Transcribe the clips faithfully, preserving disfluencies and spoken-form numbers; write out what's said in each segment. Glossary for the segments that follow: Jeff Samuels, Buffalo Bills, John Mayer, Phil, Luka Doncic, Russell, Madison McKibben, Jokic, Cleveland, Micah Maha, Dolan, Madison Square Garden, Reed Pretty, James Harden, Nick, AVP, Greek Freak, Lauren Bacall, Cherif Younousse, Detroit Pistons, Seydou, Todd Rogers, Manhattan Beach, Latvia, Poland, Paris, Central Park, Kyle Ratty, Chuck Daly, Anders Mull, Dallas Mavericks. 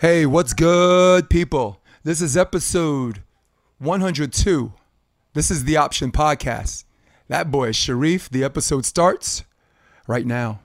Hey, what's good, people? This is episode one hundred two. This is the Option Podcast. That boy is Cherif. The episode starts right now.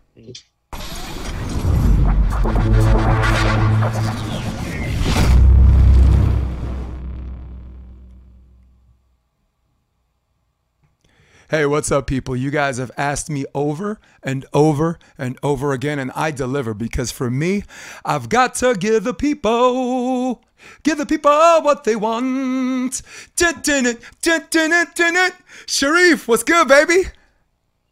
Hey, what's up, people? You guys have asked me over and over and over again, and I deliver because for me, I've got to give the people, give the people what they want. Cherif, what's good, baby?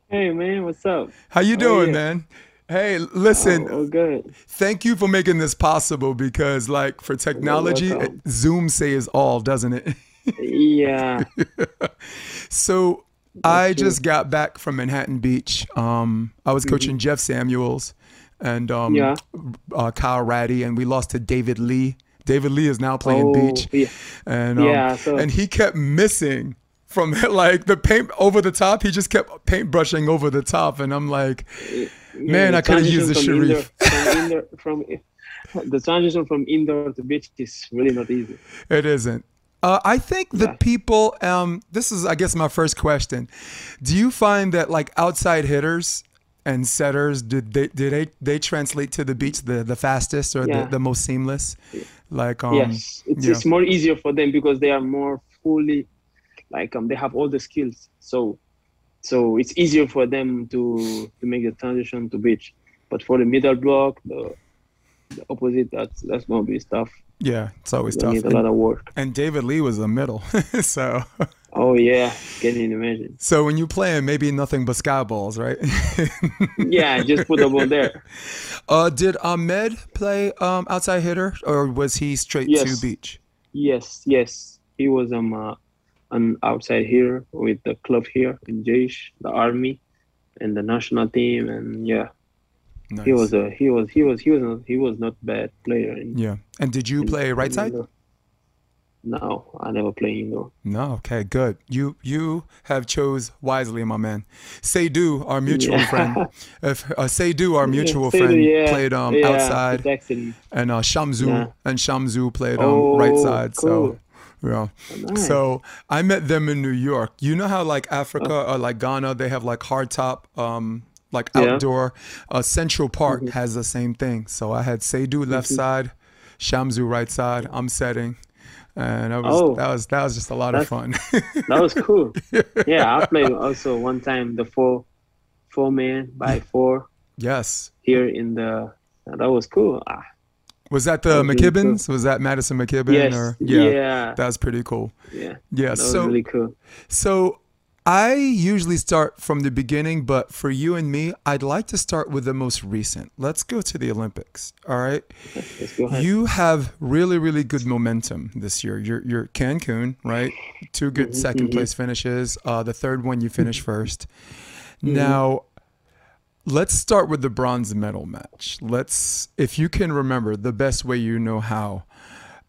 Hey, man, what's up? How you doing, oh, yeah. man? Hey, listen, oh, oh, good. Thank you for making this possible because, like, for technology, Zoom says all, doesn't it? Yeah. So... I just got back from Manhattan Beach. Um, I was coaching mm-hmm. Jeff Samuels and um, yeah. uh, Kyle Ratty, and we lost to David Lee. David Lee is now playing oh, beach, yeah. and um, yeah, so. and he kept missing from like the paint over the top. He just kept paintbrushing over the top, and I'm like, man, yeah, I could have used the Cherif. Indoor, from indoor, from, the transition from indoor to beach is really not easy. It isn't. Uh, I think the yeah. people, um, this is, I guess, my first question. Do you find that, like, outside hitters and setters, did they did they, they translate to the beach the, the fastest or yeah. the, the most seamless? Like, um, yes, it's, it's more easier for them because they are more fully, like, um, they have all the skills. So so it's easier for them to, to make the transition to beach. But for the middle block, the, the opposite, that's, that's going to be tough. Yeah, it's always tough. Needs a lot of work. And David Lee was the middle, so. Oh yeah, can you imagine? So when you play him, maybe nothing but sky balls, right? Yeah, just put the ball there. Uh, did Ahmed play um, outside hitter, or was he straight yes. to beach? Yes, yes, he was um uh, an outside hitter with the club here in Jaish, the army, and the national team, and yeah. Nice. He was a he was he was he was not, he was not bad player. In, yeah. And did you in, play right side? Indoor. No, I never played indoor. No, okay, good. You you have chose wisely, my man. Seydou, our mutual yeah. friend. If uh, Seydou, our mutual yeah, friend, Seydou, yeah. played um yeah, outside, and uh, Shamzu yeah. and Shamzu played um oh, right side. Cool. So. Yeah. Nice. So I met them in New York. You know how like Africa oh. or like Ghana, they have like hard top. Um, Like outdoor, yeah. uh, Central Park mm-hmm. has the same thing. So I had Seydou left mm-hmm. side, Shamzu right side. I'm setting, and that was oh, that was that was just a lot of fun. That was cool. Yeah. yeah, I played also one time the four, four man by four. Yes. Here in the that was cool. Ah. Was that the that was McKibbins? Really cool. Was that Madison McKibben? Yes. Or, yeah, yeah. That was pretty cool. Yeah. Yeah. That so was really cool. So. I usually start from the beginning, but for you and me, I'd like to start with the most recent. Let's go to the Olympics, all right? Let's go ahead. You have really, really good momentum this year. You're, you're Cancun, right? Two good mm-hmm. second place finishes. Uh, the third one, you finish first. Mm-hmm. Now, let's start with the bronze medal match. Let's, if you can remember the best way you know how,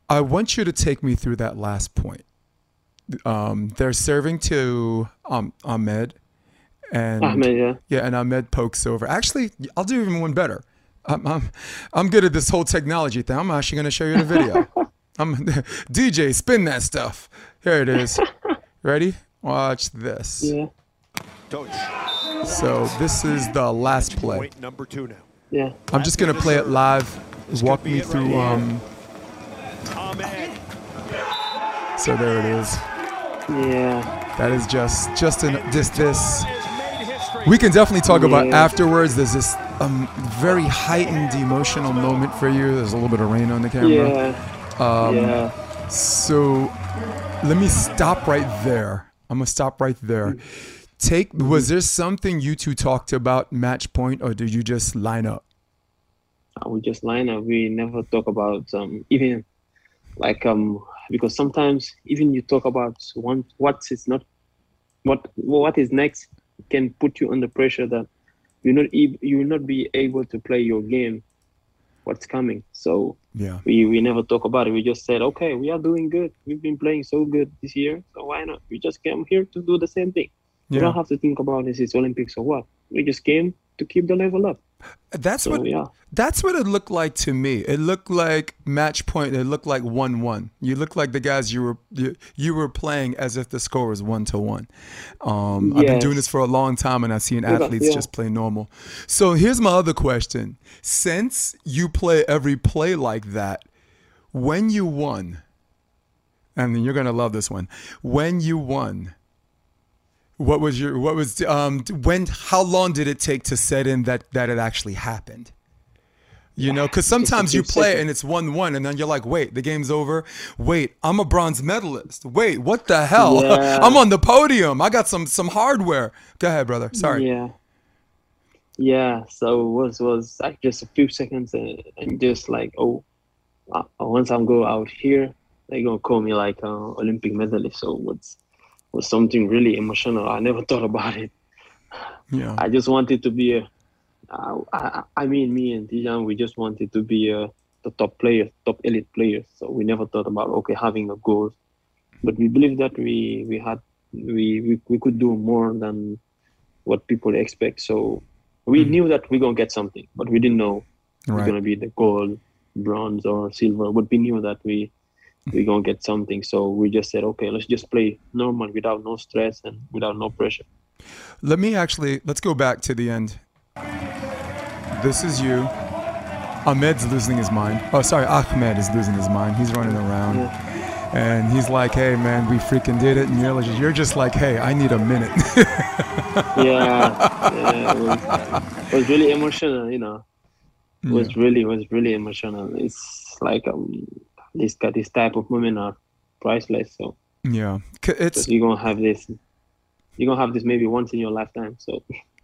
I want you to take me through that last point. Um, they're serving to um, Ahmed, and Ahmed, yeah. yeah, and Ahmed pokes over. Actually, I'll do even one better. I'm I'm, I'm good at this whole technology thing. I'm actually going to show you the video. I'm D J, spin that stuff. Here it is. Ready? Watch this. Yeah. So this is the last play. Number two now. Yeah. I'm just going to play it live. This Walk me through. Right um, so there it is. Yeah, that is just just an just this. We can definitely talk yeah. about afterwards. There's this um, very heightened emotional moment for you. There's a little bit of rain on the camera. Yeah. Um, yeah. So let me stop right there. I'm gonna stop right there. Take. Was there something you two talked about match point, or did you just line up? We just line up. We never talk about um, even like um. Because sometimes even you talk about one, what is not, what what is next can put you under pressure that you not you will not be able to play your game. What's coming? So yeah, we, we never talk about it. We just said, okay, we are doing good. We've been playing so good this year, so why not? We just came here to do the same thing. Yeah. We don't have to think about this is Olympics or what. We just came to keep the level up. That's so, what yeah. that's what it looked like to me. It looked like match point. It looked like one one. You looked like the guys you were you, you were playing as if the score was one to one. Um, yes. I've been doing this for a long time, and I've seen athletes yeah. just play normal. So here's my other question: since you play every play like that, when you won, and you're gonna love this one. When you won. What was your, what was, um, when, how long did it take to set in that, that it actually happened? You know, because sometimes you play and it's one one and then you're like, wait, the game's over. Wait, I'm a bronze medalist. Wait, what the hell? Yeah. I'm on the podium. I got some, some hardware. Go ahead, brother. Sorry. Yeah. Yeah. So it was, was like just a few seconds and, and just like, oh, once I go out here, they're going to call me like an Olympic medalist. So what's, was something really emotional. I never thought about it. Yeah. I just wanted to be a, I, I, I mean, me and Tijan, we just wanted to be a, the top players, top elite players. So we never thought about, okay, having a goal. But we believed that we, we had, we, we, we could do more than what people expect. So we mm-hmm. knew that we're going to get something, but we didn't know right. it's going to be the gold, bronze or silver. But we knew that we, we're going to get something. So we just said, okay, let's just play normal without no stress and without no pressure. Let me actually, let's go back to the end. This is you. Ahmed's losing his mind. Oh, sorry, Ahmed is losing his mind. He's running around. Yeah. And he's like, hey, man, we freaking did it. And you're, like, you're just like, hey, I need a minute. yeah. yeah it, was, it was really emotional, you know. It yeah. was really, was really emotional. It's like... Um, This, this type of women are priceless. So yeah, it's so you're gonna have this. You're gonna have this maybe once in your lifetime. So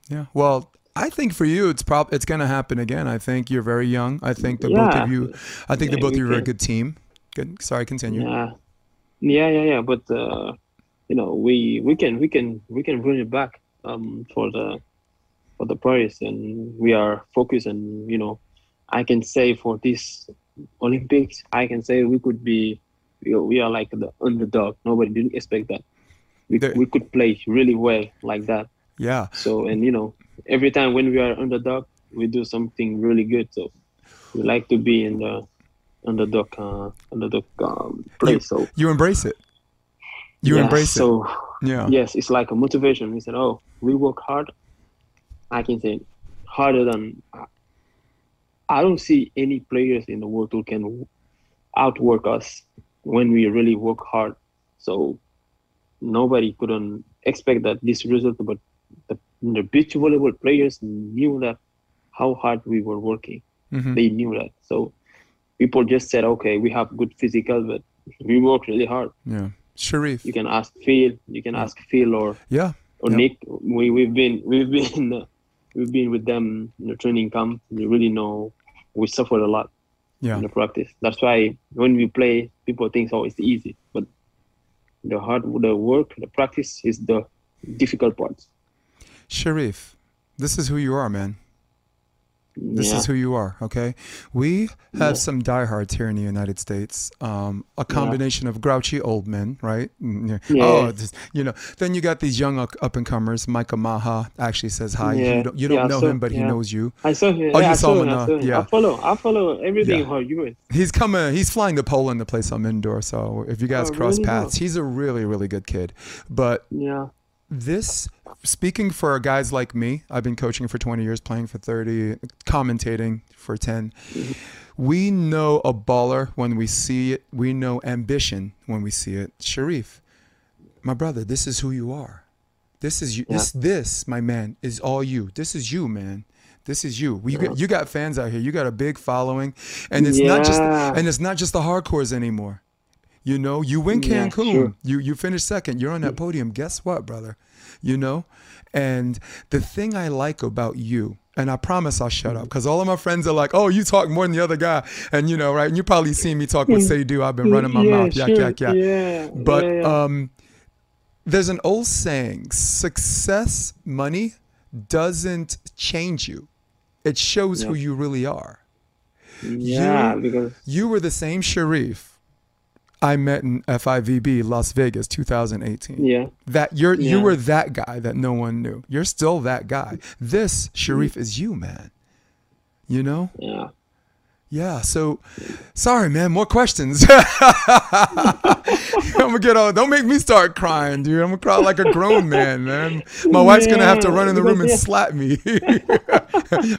yeah, well, I think for you, it's prob it's gonna happen again. I think you're very young. I think the yeah. both of you. I think yeah, the both of you are a good team. Good. Sorry, continue. Yeah, yeah, yeah. yeah. But uh, you know, we we can we can we can bring it back um, for the for the Paris, and we are focused. And you know, I can say for this Olympics, I can say we could be, you know, we are like the underdog. Nobody didn't expect that. We, the, we could play really well like that. Yeah. So, and you know, every time when we are underdog, we do something really good. So we like to be in the underdog, uh, underdog um, place. So you embrace it. You yeah, embrace so, it. Yeah. Yes, it's like a motivation. We said, oh, we work hard. I can say harder than... I don't see any players in the world who can outwork us when we really work hard. So nobody couldn't expect that this result, but the, the beach volleyball players knew that how hard we were working. Mm-hmm. They knew that. So people just said, okay, we have good physical, but we work really hard. Yeah. Cherif. You can ask Phil, you can yeah. ask Phil or, yeah. or yeah. Nick. We, we've been, we've been, uh, We've been with them in the training camp. We really know we suffered a lot yeah. in the practice. That's why when we play, people think, oh, it's easy. But the hard the work, the practice is the difficult part. Cherif, this is who you are, man. This yeah. is who you are, okay? We have yeah. some diehards here in the United States, um, a combination yeah. of grouchy old men, right? Yeah. Oh, this, you know. Then you got these young up-and-comers. Micah Maha actually says hi. Yeah. You don't, you don't yeah, know saw, him, but yeah. he knows you. I saw him. Oh, yeah, you I saw, saw him. I, saw him. Yeah. I follow. I follow everything yeah. how you is. He's coming. He's flying to Poland to play some indoor. So if you guys oh, cross really paths, no. he's a really, really good kid. But yeah. This, speaking for guys like me, I've been coaching for twenty years, playing for thirty, commentating for ten. We know a baller when we see it. We know ambition when we see it. Cherif, my brother, this is who you are. This is you. Yeah. This, this, my man, is all you. This is you, man. This is you. We, yeah. You got fans out here. You got a big following, and it's yeah. not just and it's not just the hardcores anymore. You know, you win Cancun, yeah, sure. you you finish second, you're on that podium. Guess what, brother? You know, and the thing I like about you, and I promise I'll shut up, because all of my friends are like, oh, you talk more than the other guy. And, you know, right, and you probably seen me talk with Seydou. I've been running my yeah, mouth, yak, sure. yak, yak. Yeah, but yeah, yeah. Um, there's an old saying, success, money doesn't change you. It shows yeah. who you really are. Yeah, you, because you were the same Cherif I met in F I V B, Las Vegas, two thousand eighteen. Yeah. That you're yeah. you were that guy that no one knew. You're still that guy. This Cherif is you, man. you know? Yeah. Yeah. So, sorry, man. More questions. I'm gonna get all. Don't make me start crying, dude. I'm gonna cry like a grown man, man. My wife's yeah, gonna have to run in the room and yeah. slap me.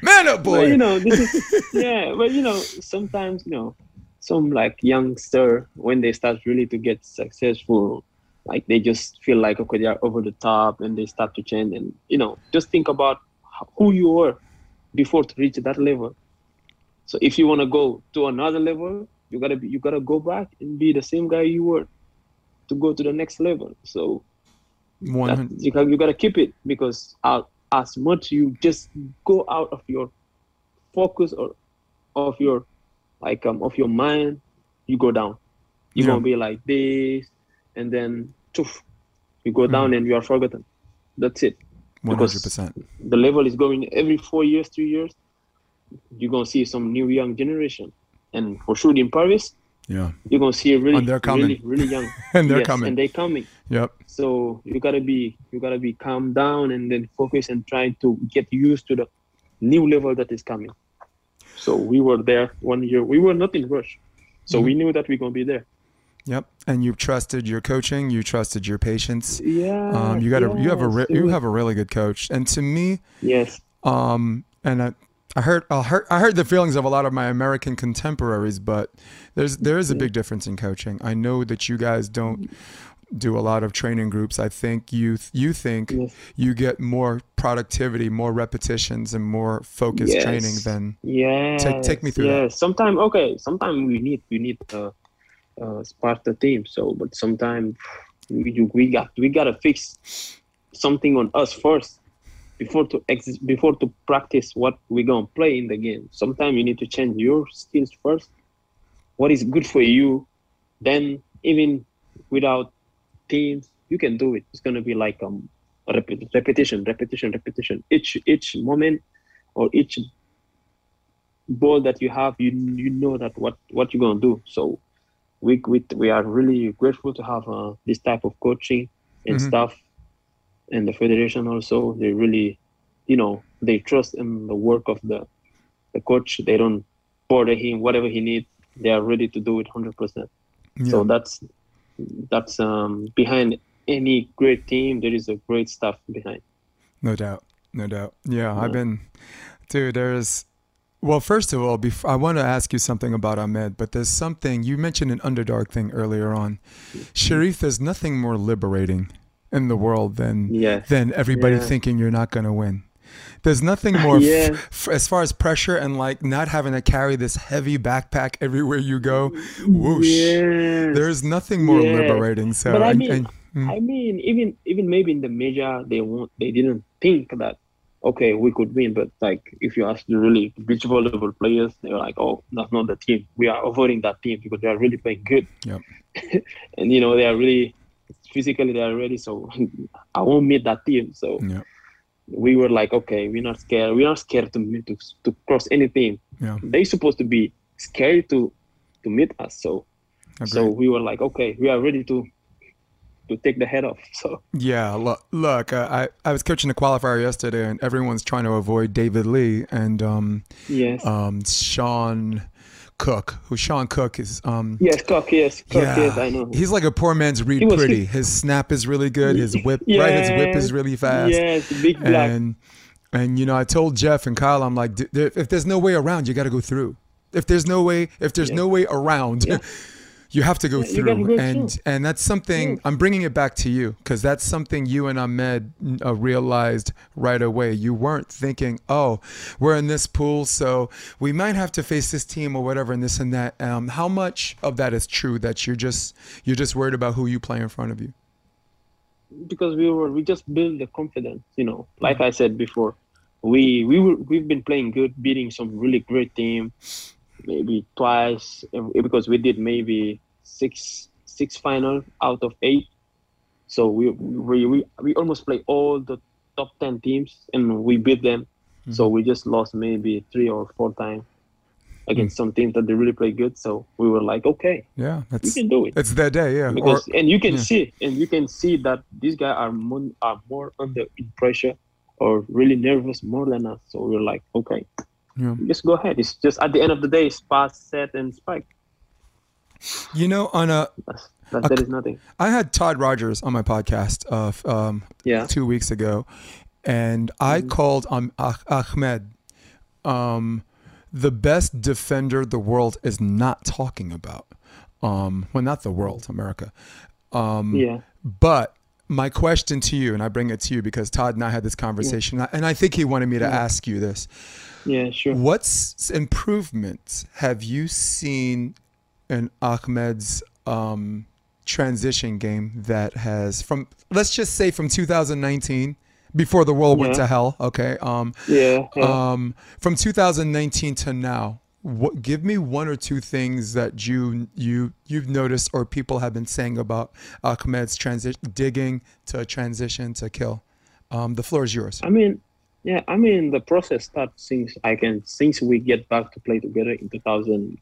Man up, boy. But, you know, this is, yeah. But you know, sometimes you know, some like youngster when they start really to get successful, like they just feel like okay, they are over the top, and they start to change. And you know, just think about who you were before to reach that level. So if you want to go to another level, you gotta be, you gotta go back and be the same guy you were to go to the next level. So that, you, gotta, you gotta keep it because out, as much you just go out of your focus or of your like um of your mind, you go down. You yeah. gonna be like this, and then toof, you go mm. down and you are forgotten. That's it. One hundred percent. The level is going every four years, two years. You're going to see some new young generation. And for sure in Paris, yeah, you're going to see really, really, really young. And they're yes, coming. And they're coming. Yep. So you got to be, you got to be calm down and then focus and try to get used to the new level that is coming. So we were there one year. We were not in rush. So mm-hmm. we knew that we're going to be there. Yep. And you trusted your coaching. You trusted your patience. Yeah. Um, you got yes, you have a, re- you have a really good coach. And to me, yes. Um, and I, I heard, I heard I heard the feelings of a lot of my American contemporaries, but there's there is a big difference in coaching. I know that you guys don't do a lot of training groups. I think you you think yes. you get more productivity, more repetitions, and more focused yes. training than yeah. Take take me through yes. that. Sometimes okay, sometimes we need we need uh, uh, spark the team. So, but sometimes we do, we got we gotta fix something on us first. Before to ex- before to practice what we're gonna play in the game. Sometimes you need to change your skills first. What is good for you, then even without teams, you can do it. It's gonna be like um rep- repetition, repetition, repetition. Each each moment or each ball that you have, you you know that what, what you're gonna do. So we we we are really grateful to have uh, this type of coaching and mm-hmm. stuff. And the federation also, they really, you know, they trust in the work of the, the coach. They don't bother him, whatever he needs. They are ready to do it one hundred percent. Yeah. So that's that's um, behind any great team. There is a great staff behind. No doubt, no doubt. Yeah, yeah. I've been, dude. There's. Well, first of all, before, I want to ask you something about Ahmed, but there's something you mentioned an underdog thing earlier on. Cherif, there's nothing more liberating in the world than yeah. than everybody yeah. thinking you're not going to win. There's nothing more yeah. f- f- as far as pressure and like not having to carry this heavy backpack everywhere you go. Whoosh. Yes. There's nothing more yes. liberating. So but I mean, and, and, mm. I mean, even even maybe in the major, they won't, they didn't think that okay, we could win. But like if you ask the really beach volleyball players, they're like, oh, that's not the team. We are avoiding that team because they are really playing good. Yep. And you know they are really. Physically, they are ready, so I won't meet that team. So yeah. we were like, okay, we're not scared. We're not scared to meet, to, to cross anything. Yeah. They're supposed to be scared to to meet us. So Agreed. so we were like, okay, we are ready to to take the head off. So yeah, look, look uh, I, I was coaching a qualifier yesterday, and everyone's trying to avoid David Lee and um, yes. um, Sean... Cook, who Sean Cook is. Um, yes, Cook, yes, Cook, yeah. yes, I know. He's like a poor man's Reed was, Pretty. His snap is really good. His whip, yes, right? His whip is really fast. Yes, big black. And, and you know, I told Jeff and Kyle, I'm like, if there's no way around, you got to go through. If there's no way, if there's yeah. no way around, yeah. you have to go yeah, through. Go and through. And that's something, yeah. I'm bringing it back to you because that's something you and Ahmed uh, realized right away. You weren't thinking, oh, we're in this pool, so we might have to face this team or whatever and this and that. Um, how much of that is true that you're just you're just worried about who you play in front of you? Because we were we just build the confidence, you know. Like I said before, we, we were, we've been playing good, beating some really great team. Maybe twice because we did maybe six six final out of eight, so we we we, we almost played all the top ten teams and we beat them. Mm-hmm. So we just lost maybe three or four times against mm-hmm. some teams that they really play good. So we were like, okay, yeah, that's, we can do it. It's their day, yeah. Because or, and you can yeah. see and you can see that these guys are more, are more under pressure or really nervous more than us. So we we're like, okay. Yeah. Just go ahead. It's just at the end of the day, it's pass, set, and spike. You know, on a that's, that, a, that is nothing. I had Todd Rogers on my podcast of um, yeah. two weeks ago, and I mm-hmm. called um, ah- Ahmed um, the best defender the world is not talking about. Um, well, not the world, America. Um, yeah. But my question to you, and I bring it to you because Todd and I had this conversation, yeah. and I think he wanted me to yeah. ask you this. Yeah, sure. What improvements have you seen in Ahmed's um, transition game that has, from let's just say from two thousand nineteen, before the world yeah. went to hell, okay? Um, yeah, yeah. Um, from two thousand nineteen to now, what, give me one or two things that you you you've noticed or people have been saying about Ahmed's transition, digging to transition to kill. Um, the floor is yours. I mean. Yeah, I mean the process starts since I can since we get back to play together in two thousand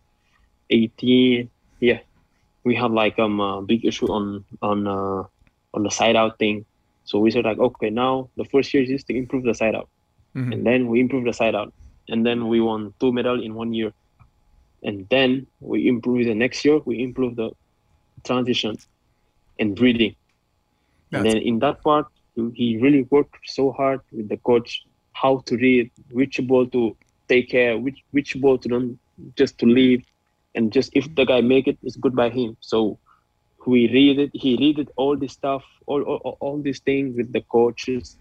eighteen. Yeah, we had like um a big issue on on uh, on the side out thing, so we said like okay, now the first year is just to improve the side out, mm-hmm. and then we improved the side out, and then we won two medals in one year, and then we improved the next year we improved the transition and breathing, and then in that part he really worked so hard with the coach. How to read, which ball to take care, which which ball to don't just to leave, and just if the guy make it, it's good by him. So we read it. He read it all this stuff, all all all these things with the coaches,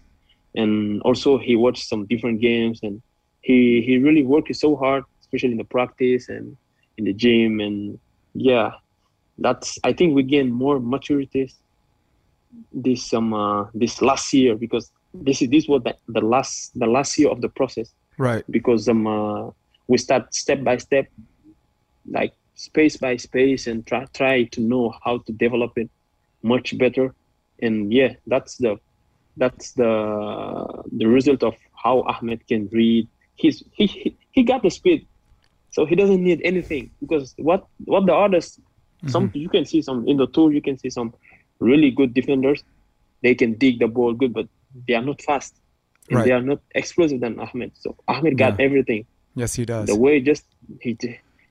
and also he watched some different games, and he he really worked so hard, especially in the practice and in the gym, and yeah, that's I think we gained more maturity this um uh, this last year, because. This is this was the, the last the last year of the process, right? Because um uh, we start step by step, like space by space, and try try to know how to develop it much better, and yeah, that's the that's the the result of how Ahmed can read. He's he he got the speed, so he doesn't need anything because what what the others mm-hmm. some you can see some in the tour you can see some really good defenders, they can dig the ball good, but they are not fast, and right. they are not explosive than Ahmed. So Ahmed got yeah. everything. Yes, he does. The way just he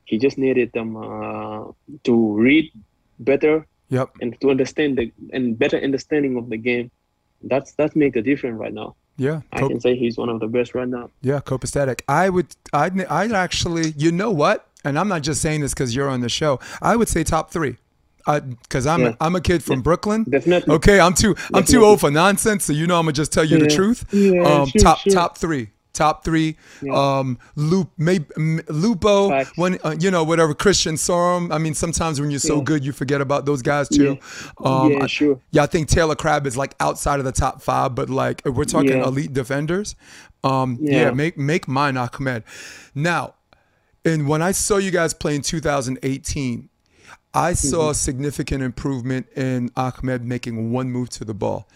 he just needed um uh, to read better, yep, and to understand the and better understanding of the game. That's that makes a difference right now. Yeah, I Cop- can say he's one of the best right now. Yeah, copacetic. I would. I I actually. You know what? And I'm not just saying this because you're on the show. I would say top three. Because I'm yeah. a, I'm a kid from yeah. Brooklyn. Definitely. Okay, I'm too I'm Definitely. too old for nonsense. So you know I'm gonna just tell you yeah. the truth. Yeah, um, sure, top sure. top three, top three. Yeah. Um, Lup, maybe Lupo. Facts. When uh, you know whatever Christian Sorum. I mean sometimes when you're so yeah. good you forget about those guys too. Yeah, um, yeah sure. I, yeah, I think Taylor Crabb is like outside of the top five, but like we're talking yeah. elite defenders. Um, yeah. yeah, make make mine Ahmed. Now, and when I saw you guys play in two thousand eighteen. I saw mm-hmm. significant improvement in Ahmed making one move to the ball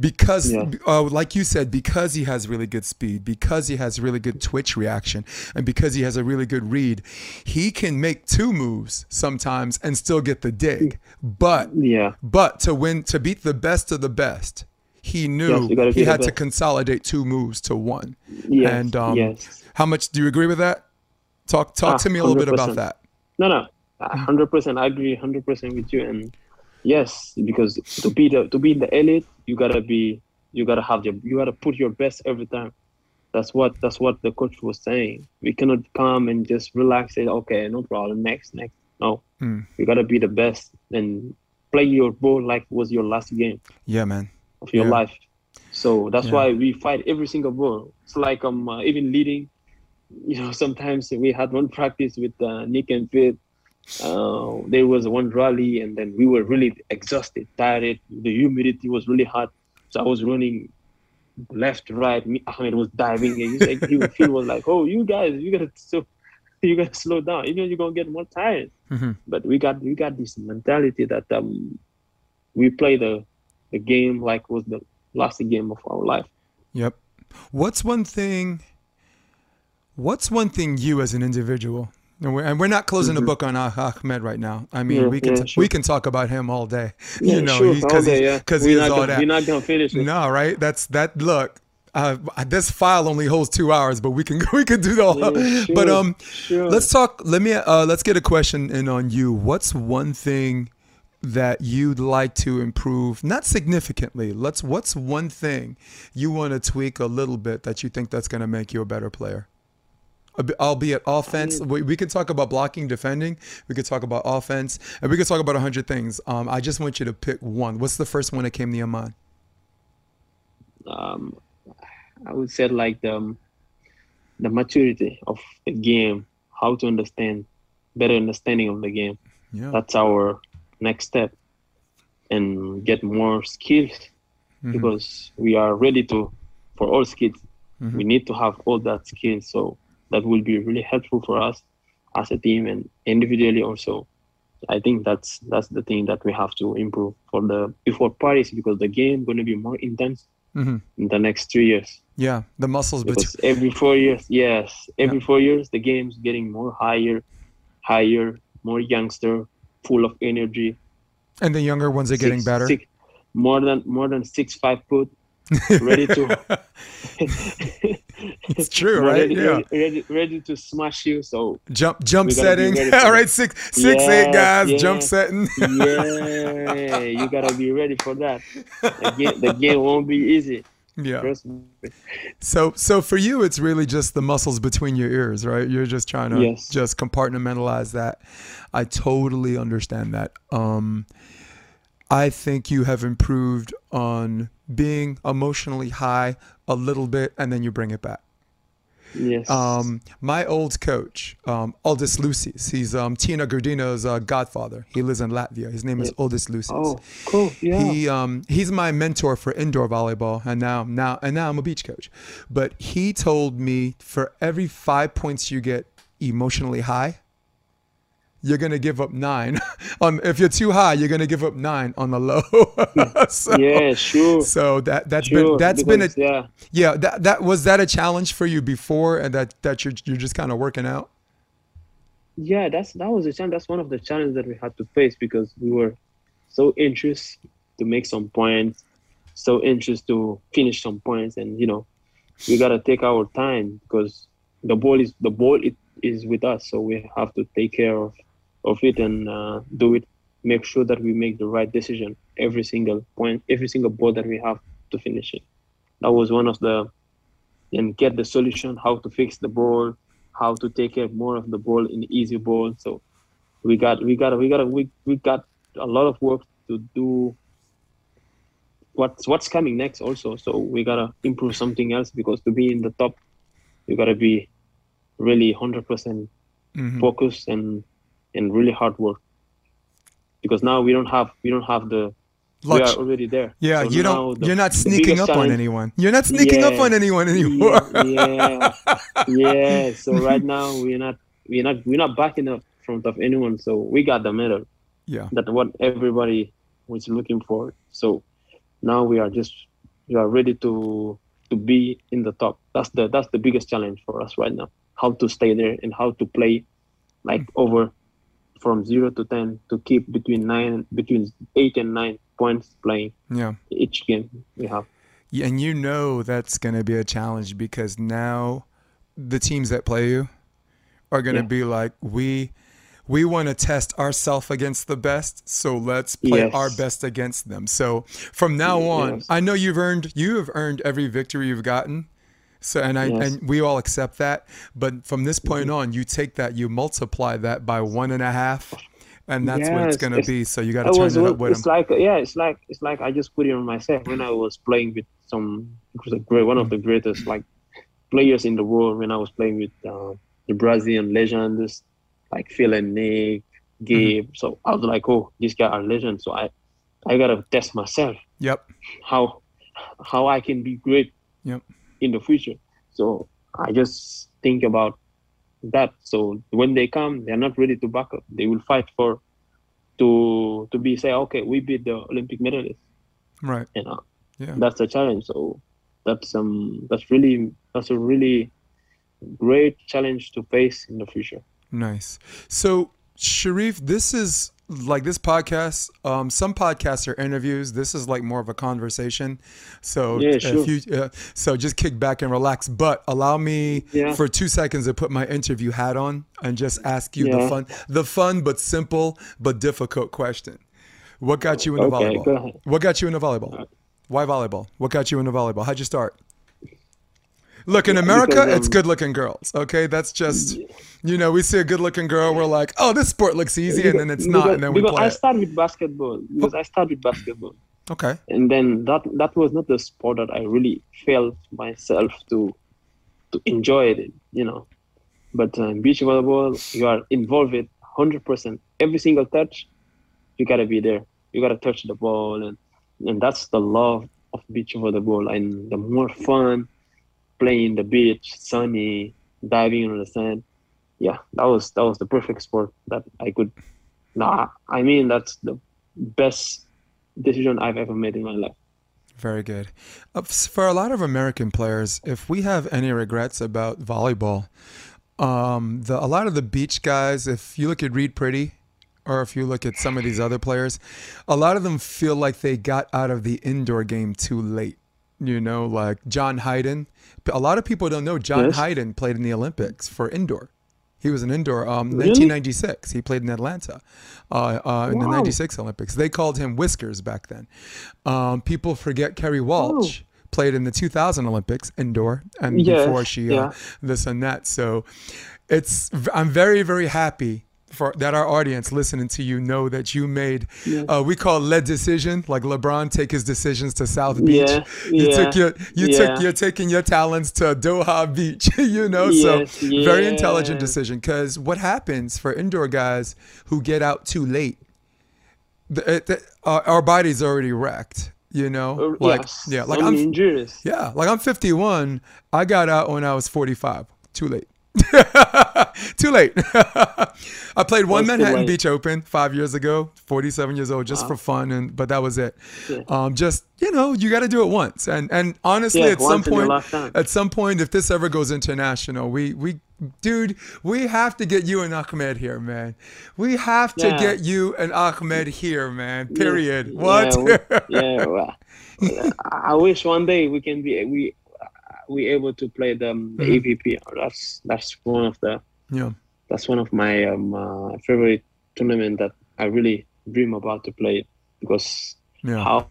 because, yeah. uh, like you said, because he has really good speed, because he has really good twitch reaction, and because he has a really good read, he can make two moves sometimes and still get the dig. But yeah. but to win, to beat the best of the best, he knew yes, he had to consolidate two moves to one. Yes, and um, yes. how much do you agree with that? Talk talk ah, to me a little one hundred percent. Bit about that. No, no. one hundred percent I agree one hundred percent with you, and yes, because to be the to be in the elite you gotta be you gotta have your you gotta put your best every time. That's what that's what the coach was saying. We cannot come and just relax and okay, no problem, next next no mm. you gotta be the best and play your ball like was your last game yeah man of your yeah. life. So that's yeah. why we fight every single ball. It's like um uh, even leading, you know, sometimes we had one practice with uh, Nick and Phil. Uh, there was one rally, and then we were really exhausted, tired. The humidity was really hot, so I was running left, right. Me, Ahmed was diving, and he, like, he would feel was like, "Oh, you guys, you gotta, so, you gotta slow down. You know, you're gonna get more tired." Mm-hmm. But we got, we got this mentality that um, we play the, the game like was the last game of our life. Yep. What's one thing? What's one thing you as an individual? And we're, and we're not closing mm-hmm. the book on Ahmed right now. I mean, yeah, we can yeah, sure. we can talk about him all day, yeah, you know, because sure, he, yeah. he is all gonna, that. You're not gonna finish it. No, right? That's that. Look, Uh, this file only holds two hours, but we can we can do the whole. Yeah, sure, but um, sure. let's talk. Let me uh, let's get a question in on you. What's one thing that you'd like to improve? Not significantly. Let's. What's one thing you want to tweak a little bit that you think that's going to make you a better player? Albeit offense. I mean, we, we can talk about blocking, defending. We could talk about offense, and we could talk about a hundred things. Um, I just want you to pick one. What's the first one that came to your mind? Um. I would say like the, the maturity of the game, how to understand, better understanding of the game. Yeah. That's our next step, and get more skills mm-hmm. because we are ready to, for all skills. Mm-hmm. We need to have all that skills. So that will be really helpful for us as a team and individually also. I think that's that's the thing that we have to improve for the before Paris, because the game going to be more intense. Mm-hmm. In the next three years, yeah, the muscles. Because between... every four years, yes, every yeah. four years, the game's getting more higher, higher, more youngster, full of energy. And the younger ones are six, getting better. Six, more than more than six five foot, ready to. It's true, right? Ready, yeah, ready, ready, ready to smash you. So jump, jump setting. All right, six, six, yeah, eight guys, yeah. Jump setting. Yeah, you gotta be ready for that. The game, the game won't be easy. Yeah. So, so for you, it's really just the muscles between your ears, right? You're just trying to yes. just compartmentalize that. I totally understand that. Um, I think you have improved on being emotionally high a little bit, and then you bring it back. Yes. Um, my old coach, um, Aldis Lucis, he's um, Tina Gardino's uh, godfather. He lives in Latvia. His name yeah. is Aldis Lucis. Oh, cool. Yeah. He um, he's my mentor for indoor volleyball, and now now and now I'm a beach coach. But he told me for every five points you get emotionally high, you're going to give up nine. Um, if you're too high, you're going to give up nine on the low. so, yeah, sure. So that, that's sure, been, that's because, been a, yeah, yeah that, that was that a challenge for you before, and that, that you're, you're just kind of working out? Yeah, that's, that was a challenge. That's one of the challenges that we had to face, because we were so anxious to make some points, so anxious to finish some points. And, you know, we got to take our time, because the ball is, the ball it, is with us. So we have to take care of, of it and uh, do it, make sure that we make the right decision every single point, every single ball that we have to finish it. That was one of the, and get the solution, how to fix the ball, how to take care more of the ball in the easy ball. So we got, we got, we got, we, we got a lot of work to do. What's, what's coming next also. So we got to improve something else, because to be in the top, you got to be really one hundred percent mm-hmm. focus and, and really hard work, because now we don't have we don't have the Lunch. we are already there. Yeah, so you don't. The, you're not sneaking up on anyone. You're not sneaking yeah, up on anyone anymore. Yeah, yeah. So right now we're not we're not we're not backing up front of anyone. So we got the medal. Yeah, that's what everybody was looking for. So now we are just we are ready to to be in the top. That's the that's the biggest challenge for us right now. How to stay there and how to play, like over from zero to ten, to keep between nine, between eight and nine points playing. Yeah, each game we have. Yeah, and you know that's going to be a challenge, because now the teams that play you are going to yeah. be like, we we want to test ourselves against the best, so let's play yes. our best against them. So from now on, yes. I know you've earned you have earned every victory you've gotten. So and I yes. and we all accept that, but from this point mm-hmm. on, you take that, you multiply that by one and a half, and that's yes, what it's gonna it's, be. So you got to turn was, it up with it's them. It's like yeah, it's like it's like I just put it on myself when I was playing with some it was a great one of the greatest like players in the world. When I was playing with uh, the Brazilian legends like Phil and Nick, Gabe, mm-hmm. so I was like, oh, these guys are legends. So I I gotta test myself. Yep. How how I can be great. Yep. In the future. So I just think about that. So when they come, they're not ready to back up. They will fight for to to be say, okay, we beat the Olympic medalists. Right. You know, yeah. That's a challenge. So that's um that's really that's a really great challenge to face in the future. Nice. So Cherif, this is like this podcast, um, some podcasts are interviews. This is like more of a conversation. So yeah, sure. if you, uh, so just kick back and relax. But allow me yeah. for two seconds to put my interview hat on and just ask you yeah. the fun, the fun but simple but difficult question. What got you into okay, volleyball? Go ahead. What got you into volleyball? Why volleyball? What got you into volleyball? How'd you start? Look, in yeah, America, because, um, it's good-looking girls, okay? That's just, you know, we see a good-looking girl, we're like, oh, this sport looks easy, because, and then it's because, not, and then we play I started with basketball, because oh. I started with basketball. Okay. And then that that was not the sport that I really felt myself to to enjoy it in, you know. But um, beach volleyball, you are involved with one hundred percent. Every single touch, you got to be there. You got to touch the ball, and, and that's the love of beach volleyball, and the more fun, playing the beach, sunny, diving on the sand. Yeah, that was that was the perfect sport that I could. Nah, I mean, that's the best decision I've ever made in my life. Very good. For a lot of American players, if we have any regrets about volleyball, um, the, a lot of the beach guys, if you look at Reed Pretty, or if you look at some of these other players, a lot of them feel like they got out of the indoor game too late. You know, like John Hyden. A lot of people don't know John yes. Hyden played in the Olympics for indoor. He was an indoor. Um, really? nineteen ninety-six. He played in Atlanta uh, uh, in wow. the ninety-six Olympics. They called him Whiskers back then. Um, people forget Kerry Walsh oh. played in the two thousand Olympics indoor, and yes. before she yeah. uh, this and that. So it's I'm very, very happy for that our audience listening to you know that you made yeah. uh, we call lead decision, like LeBron take his decisions to South Beach. Yeah, you yeah, took your you yeah. took you're taking your talents to Doha Beach, you know. Yes, so yeah. very intelligent decision, because what happens for indoor guys who get out too late, the, it, the, uh, our body's already wrecked. You know, uh, like yes. yeah, like I'm, I'm injurious. Yeah, like I'm fifty-one. I got out when I was forty-five. Too late. Too late. I played one That's Manhattan Beach Open five years ago, forty-seven years old, just wow. for fun, and but that was it. Yeah. Um, just you know, you got to do it once, and and honestly, yeah, at some point, at some point, if this ever goes international, we we. Dude, we have to get you and Ahmed here, man. We have to yeah. get you and Ahmed here, man. Period. Yeah. What? Yeah, yeah well, I wish one day we can be we. we able to play the, the A V P. That's that's one of the yeah. That's one of my um, uh, favorite tournament that I really dream about to play, because yeah. how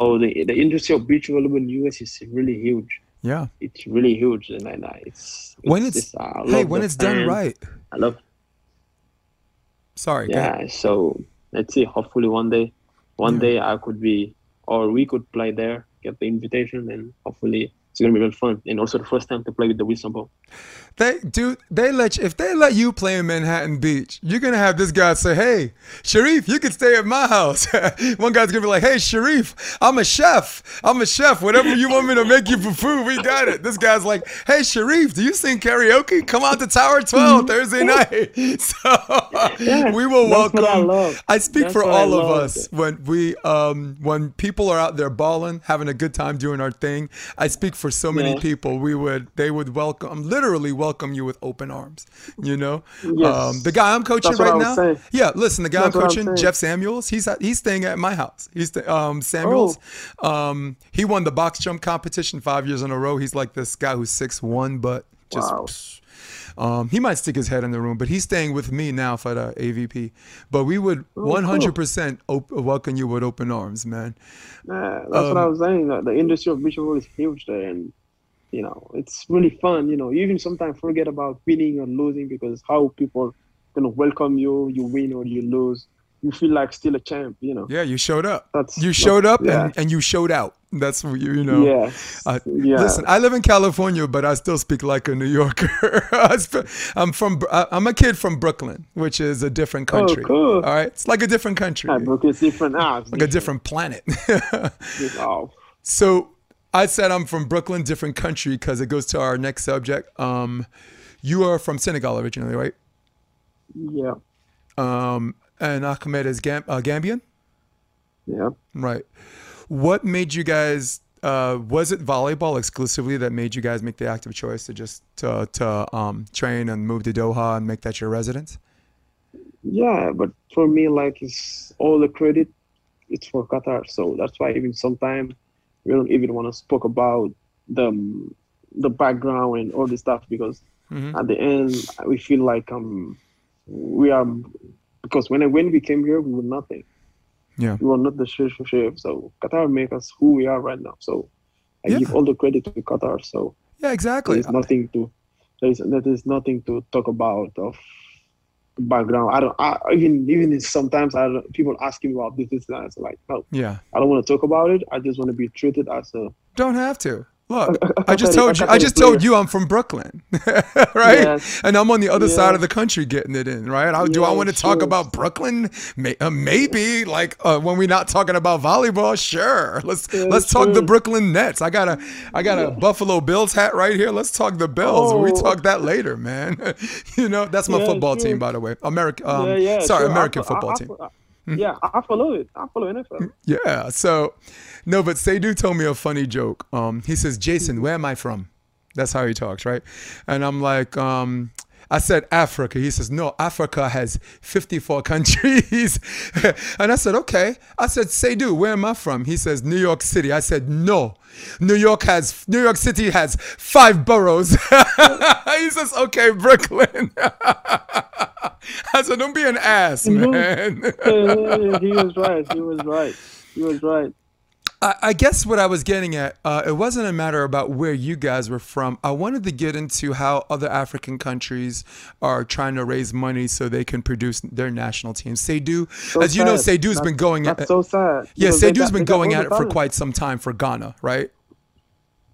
oh the the industry of beach volleyball in the U S is really huge. Yeah, it's really huge, and I, I it's, it's when it's, it's hey when it's fans. done right. I love. Sorry. Yeah. So let's see. Hopefully one day, one yeah. day I could be, or we could play there. Get the invitation, and hopefully it's gonna be real fun. And also the first time to play with the Wilson ball. They do. They let you, if they let you play in Manhattan Beach, you're gonna have this guy say, "Hey, Cherif, you can stay at my house." One guy's gonna be like, "Hey, Cherif, I'm a chef. I'm a chef. Whatever you want me to make you for food, we got it." This guy's like, "Hey, Cherif, do you sing karaoke? Come out to Tower twelve Thursday night." So yeah, we will welcome. I, I speak that's for all of us when we um, when people are out there balling, having a good time doing our thing. I speak for so many yeah. people. We would they would welcome literally. welcome you with open arms, you know. Yes. Um, the guy I'm coaching That's right now, saying. yeah. Listen, the guy That's I'm coaching, Jeff Samuels. He's at, he's staying at my house. He's the, um, Samuels. Oh. Um, he won the box jump competition five years in a row. He's like this guy who's six one, but just. Wow. Um, he might stick his head in the room, but he's staying with me now for the A V P. But we would oh, one hundred percent cool. op- welcome you with open arms, man. Yeah, that's um, what I was saying. The industry of beach volleyball is huge there, and you know, it's really fun. You know, you even sometimes forget about winning or losing, because how people gonna welcome you. You win or you lose, you feel like still a champ. You know. Yeah, you showed up. That's you showed up yeah. and, and you showed out. That's what you, you know. Yes. Uh, yeah. Listen, I live in California, but I still speak like a New Yorker. I'm from. I'm a kid from Brooklyn, which is a different country. Oh, cool. All right, it's like a different country. Yeah, Brooklyn's different. Ah, it's like different. a different planet. oh. So. I said I'm from Brooklyn, different country, because it goes to our next subject. Um, you are from Senegal originally, right? Yeah. Um, and Ahmed is Gam- uh, Gambian? Yeah. Right. What made you guys, uh, was it volleyball exclusively that made you guys make the active choice to just to, to um, train and move to Doha and make that your residence? Yeah, but for me, like, it's all the credit, it's for Qatar. So that's why even sometimes we don't even want to talk about the the background and all this stuff, because mm-hmm. at the end we feel like um we are, because when when we came here we were nothing. Yeah, we were not the sheriff for sheriff. So Qatar make us who we are right now. So I yeah. give all the credit to Qatar. So yeah, exactly. There's nothing to there is there is nothing to talk about of background. I don't I, even even sometimes I don't, people ask me about this this and that. So like no, yeah, I don't want to talk about it. I just want to be treated as a. Don't have to. Look, a, a I just told you. I just player. told you I'm from Brooklyn, right? Yes. And I'm on the other yeah. side of the country getting it in, right? I, do yeah, I want to sure. talk about Brooklyn? May, uh, maybe, like uh, when we're not talking about volleyball, sure. Let's yeah, let's talk true. the Brooklyn Nets. I got a I got yeah. a Buffalo Bills hat right here. Let's talk the Bills. Oh. We talk that later, man. You know, that's my yeah, football sure. team, by the way. American, um, yeah, yeah, sorry, sure. American I, football I, I, team. I, I, Mm-hmm. Yeah, I follow it. I follow N F L. Yeah. So, no, but Seydou told me a funny joke. Um, he says, Jason, where am I from? That's how he talks, right? And I'm like, um, I said Africa. He says, no, Africa has fifty-four countries. And I said, okay. I said, Seydou, where am I from? He says, New York City. I said, no. New York has New York City has five boroughs. He says, okay, Brooklyn. I said, don't be an ass, man. He was right. He was right. He was right. I, I guess what I was getting at, uh, it wasn't a matter about where you guys were from. I wanted to get into how other African countries are trying to raise money so they can produce their national teams. Seydou, so as sad. you know, Seydou's that's, been going at it. so sad. Yeah, because Seydou's got, been going at it for quite some time for Ghana, right?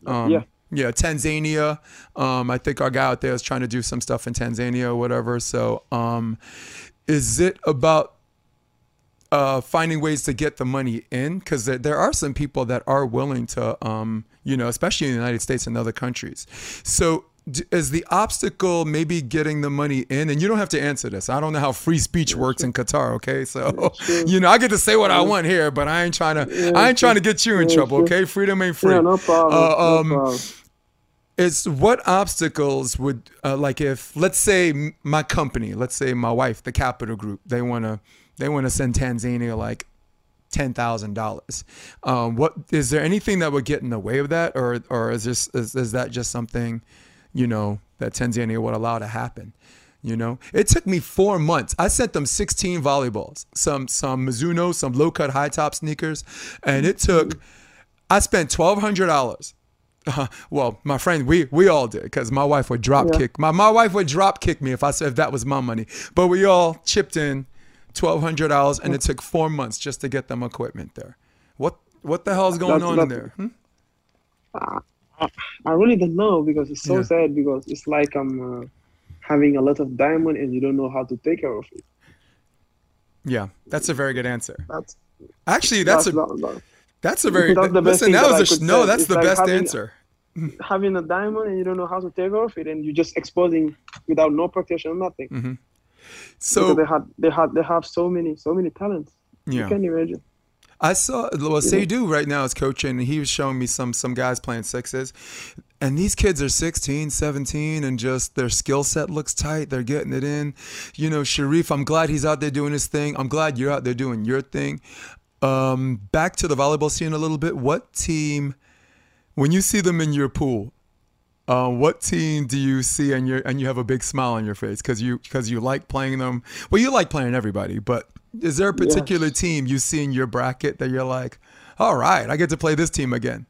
Um, yeah. Yeah, Tanzania. Um, I think our guy out there is trying to do some stuff in Tanzania or whatever. So um, is it about uh, finding ways to get the money in? Because there, there are some people that are willing to, um, you know, especially in the United States and other countries. So d- is the obstacle maybe getting the money in? And you don't have to answer this. I don't know how free speech works in Qatar, okay? So, you know, I get to say what I want here, but I ain't trying to, I ain't trying to get you in trouble, okay? Freedom ain't free. Yeah, no problem. Uh, um, no problem. It's what obstacles would, uh, like if, let's say my company, let's say my wife, the Capital Group, they want to they want to send Tanzania like ten thousand dollars. Um, what, is there anything that would get in the way of that? Or or is, this, is, is that just something, you know, that Tanzania would allow to happen? You know, it took me four months. I sent them sixteen volleyballs, some, some Mizuno, some low-cut high-top sneakers. And it took, I spent twelve hundred dollars. Uh, well, my friend, we we all did, because my wife would drop yeah. kick my my wife would drop kick me if I said if that was my money. But we all chipped in twelve hundred dollars, and it took four months just to get them equipment there. What what the hell's going that's, on that's, in there? Hmm? Uh, I, I really don't know, because it's so yeah. sad, because it's like I'm uh, having a lot of diamond and you don't know how to take care of it. Yeah, that's a very good answer. That's actually that's, that's a. Not, not, That's a very, that's listen, that was that a, no, that's it's the like best having, answer. Having a diamond and you don't know how to take off it, and you're just exposing without no protection, nothing. Mm-hmm. So because they had, they had, they have so many, so many talents. Yeah. You can imagine. I saw, well, Seydou right now is coaching, and he was showing me some, some guys playing sixes. And these kids are sixteen, seventeen, and just their skill set looks tight. They're getting it in. You know, Cherif, I'm glad he's out there doing his thing. I'm glad you're out there doing your thing. Um, back to the volleyball scene a little bit. What team, when you see them in your pool, uh, what team do you see and you and you have a big smile on your face because you because you like playing them? Well, you like playing everybody, but is there a particular yeah. team you see in your bracket that you're like, all right, I get to play this team again?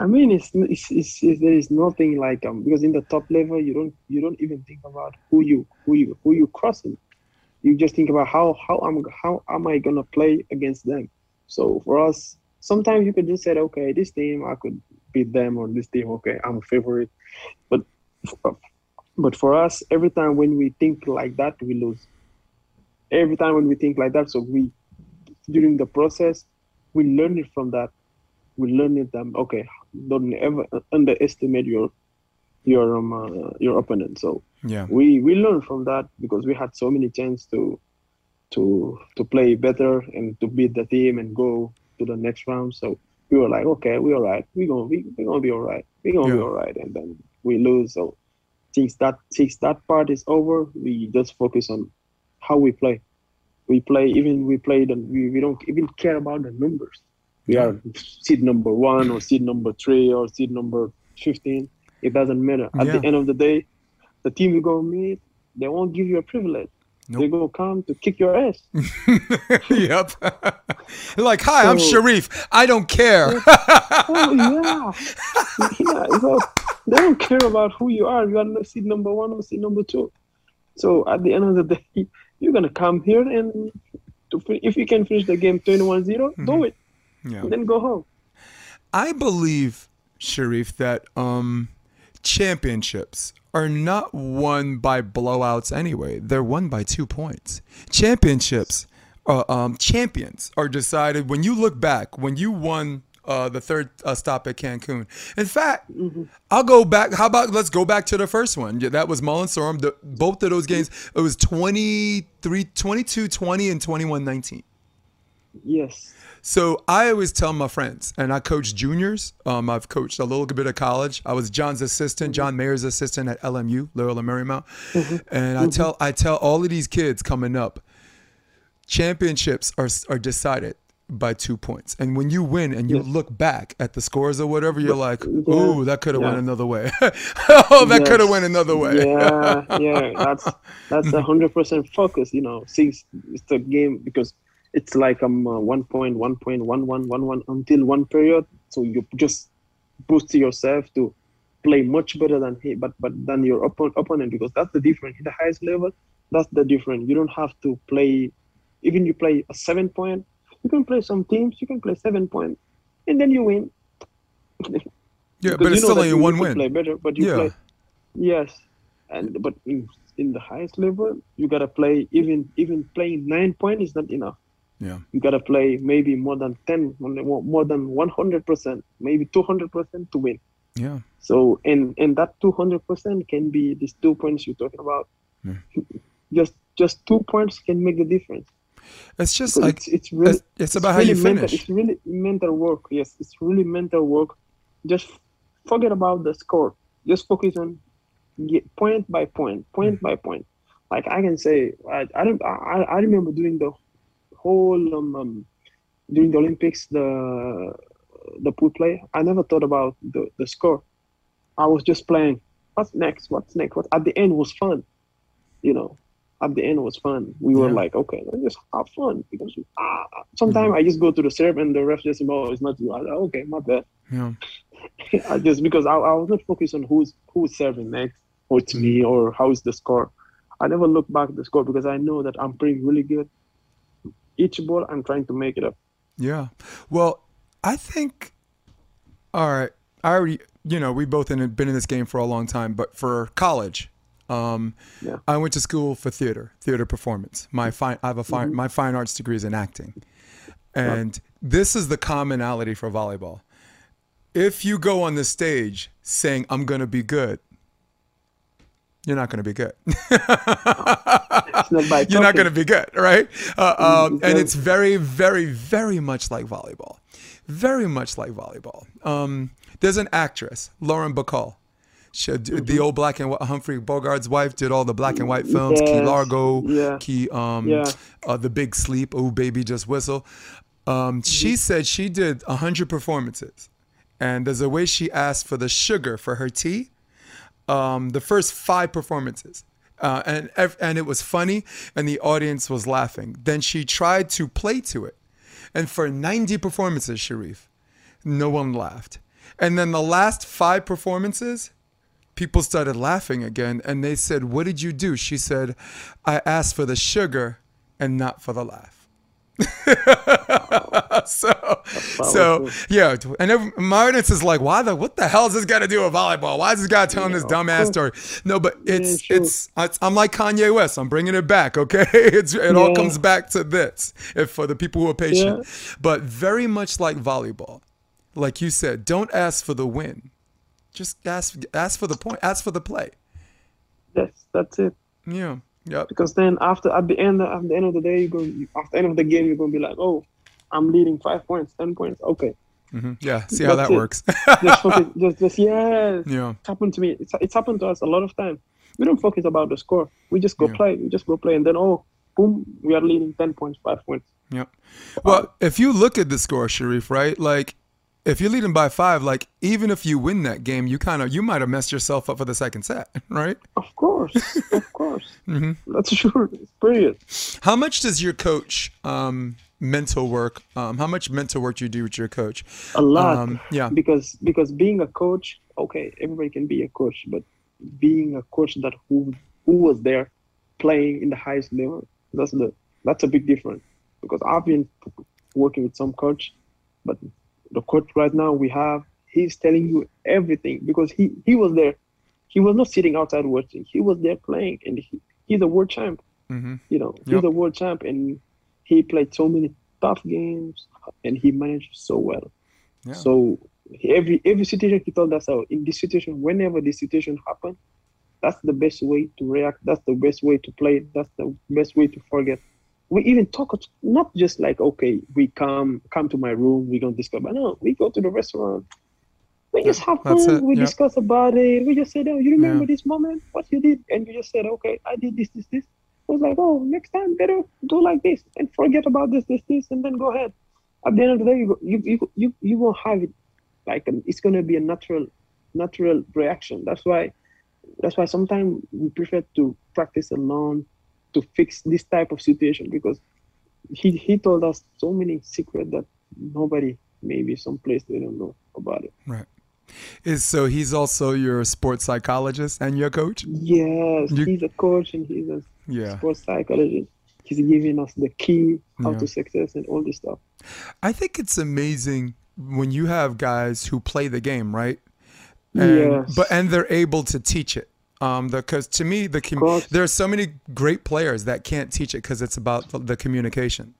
I mean, it's, it's, it's, it's there is nothing like um because in the top level you don't you don't even think about who you who you who you crossing. You just think about how how am how am I gonna play against them. So for us, sometimes you could just say, okay, this team I could beat them, or this team, okay, I'm a favorite. But but for us, every time when we think like that, we lose. Every time when we think like that, so we during the process, we learn it from that. We learn it. Um, okay, don't ever underestimate your your um, uh, your opponent. So yeah, we we learned from that, because we had so many chances to to to play better and to beat the team and go to the next round. So we were like, okay, we're all right. We're gonna be we're gonna be all right. We're gonna yeah. be all right. And then we lose. So since that since that part is over, we just focus on how we play. We play, even we play, the, we, we don't even care about the numbers. We are seed number one or seed number three or seed number fifteen. It doesn't matter. At yeah. the end of the day, the team you go meet, they won't give you a privilege. Nope. They go come to kick your ass. Yep. Like, hi, so, I'm Cherif. I don't care. Oh, yeah. Yeah. So they don't care about who you are. You are seed number one or seed number two. So at the end of the day, you're going to come here and to, if you can finish the game twenty-one zero, mm-hmm. do it. Yeah. And then go home. I believe, Cherif, that um, championships are not won by blowouts anyway. They're won by two points. Championships, uh, um, champions are decided when you look back, when you won uh, the third uh, stop at Cancun. In fact, mm-hmm. I'll go back. How about let's go back to the first one. Yeah, that was Mullen Sorum. The, both of those games, it was twenty-three, twenty-two twenty and twenty-one nineteen. Yes. So I always tell my friends, and I coach juniors. Um, I've coached a little bit of college. I was John's assistant, John Mayer's assistant at L M U, Loyola Marymount. Mm-hmm. And I mm-hmm. tell I tell all of these kids coming up, championships are are decided by two points. And when you win and you yes. look back at the scores or whatever, you're like, ooh, that could have yeah. went another way. Oh, that yes. could have went another way. Yeah, yeah. That's that's a hundred percent focus. You know, since it's the game because. It's like um uh, one point, one point, one, one, one, one until one period. So you just boost yourself to play much better than he, but but than your opponent opponent because that's the difference. At the highest level, that's the difference. You don't have to play. Even you play a seven point, you can play some teams. You can play seven point, and then you win. Yeah, but it's still only one win. Play better, but you yeah. play. Yes, and but in, in the highest level, you gotta play. Even even playing nine point is not enough. Yeah, you gotta play maybe more than ten, more than one hundred percent, maybe two hundred percent to win. Yeah. So and and that two hundred percent can be these two points you're talking about. Yeah. Just just two points can make the difference. It's just like it's, it's really it's, it's about it's really how you mental, finish. It's really mental work. Yes, it's really mental work. Just forget about the score. Just focus on point by point, point mm. by point. Like I can say, I I don't I I remember doing the. All um, um, during the Olympics, the the pool play, I never thought about the, the score. I was just playing. What's next? What's next? What at the end was fun, you know. At the end was fun. We yeah. were like, okay, let's just have fun because ah, sometimes mm-hmm. I just go to the serve and the ref just oh, it's not you. I, okay, my bad. Yeah. I just because I, I was not focused on who's who's serving next, or it's me, or how is the score. I never look back at the score because I know that I'm playing really good. Each ball, I'm trying to make it up. Yeah. Well, I think, all right, I already, you know, we both have been in this game for a long time, but for college, um, yeah. I went to school for theater, theater performance. My fine, I have a fine, mm-hmm. my fine arts degree is in acting. And yeah. this is the commonality for volleyball. If you go on the stage saying, I'm going to be good, you're not going to be good. not you're not going to be good, right? Uh, um, and it's very, very, very much like volleyball. Very much like volleyball. Um, there's an actress, Lauren Bacall. She, mm-hmm. the old black and white, Humphrey Bogart's wife, did all the black and white films. Yes. Key Largo, yeah. Key, um, yeah. uh, The Big Sleep, Oh Baby Just Whistle. Um, mm-hmm. She said she did one hundred performances. And there's a way she asked for the sugar for her tea. Um, the first five performances, uh, and and it was funny, and the audience was laughing. Then she tried to play to it, and for ninety performances, Cherif, no one laughed. And then the last five performances, people started laughing again, and they said, "What did you do?" She said, "I asked for the sugar, and not for the laugh." so, so yeah, and every, my audience is like, "Why the? What the hell is this got to do with volleyball? Why is this guy telling yeah, this dumbass story?" No, but it's, yeah, sure. it's it's I'm like Kanye West. I'm bringing it back. Okay, it's it yeah. all comes back to this. If for the people who are patient, yeah. but very much like volleyball, like you said, don't ask for the win, just ask ask for the point, ask for the play. Yes, that's it. Yeah. Yep. Because then after at the end at the end of the day, you go after the end of the game, you're gonna be like, oh, I'm leading five points, ten points, okay. Mm-hmm. Yeah, see how That's that it. Works. just focus, just, just yes. Yeah. It's happened to me. It's it's happened to us a lot of times. We don't focus about the score. We just go yeah. play. We just go play, and then oh, boom, we are leading ten points, five points. Yeah. Well, if you look at the score, Cherif, right? Like, if you're leading by five, like, even if you win that game, you kind of, you might have messed yourself up for the second set, right? Of course, of course. Mm-hmm. That's true. It's brilliant. How much does your coach um, mental work? Um, how much mental work do you do with your coach? A lot. Um, yeah. Because because being a coach, okay, everybody can be a coach, but being a coach that who who was there playing in the highest level, that's the that's a big difference. Because I've been working with some coach, but the coach right now we have, he's telling you everything because he, he was there. He was not sitting outside watching. He was there playing, and he, he's a world champ. Mm-hmm. You know, yep. He's a world champ, and he played so many tough games, and he managed so well. Yeah. So every every situation he told us, out in this situation, whenever this situation happens, that's the best way to react. That's the best way to play. That's the best way to forget. We even talk, not just like, okay, we come come to my room, we don't discuss. But no, we go to the restaurant. We just have fun. We yep. discuss about it. We just say, oh, you remember yeah. this moment? What you did? And you just said, okay, I did this, this, this. I was like, oh, next time, better do like this and forget about this, this, this, and then go ahead. At the end of the day, you go, you, you, you, you won't have it. Like, it's going to be a natural natural reaction. That's why, that's why sometimes we prefer to practice alone, to fix this type of situation, because he he told us so many secrets that nobody, maybe someplace they don't know about it. Right. Is so he's also your sports psychologist and your coach? Yes, you, he's a coach and he's a yeah. sports psychologist. He's giving us the key how yeah. to success and all this stuff. I think it's amazing when you have guys who play the game, right? And, yes. But and they're able to teach it. Um, because to me, the com- there are so many great players that can't teach it because it's about the, the communication.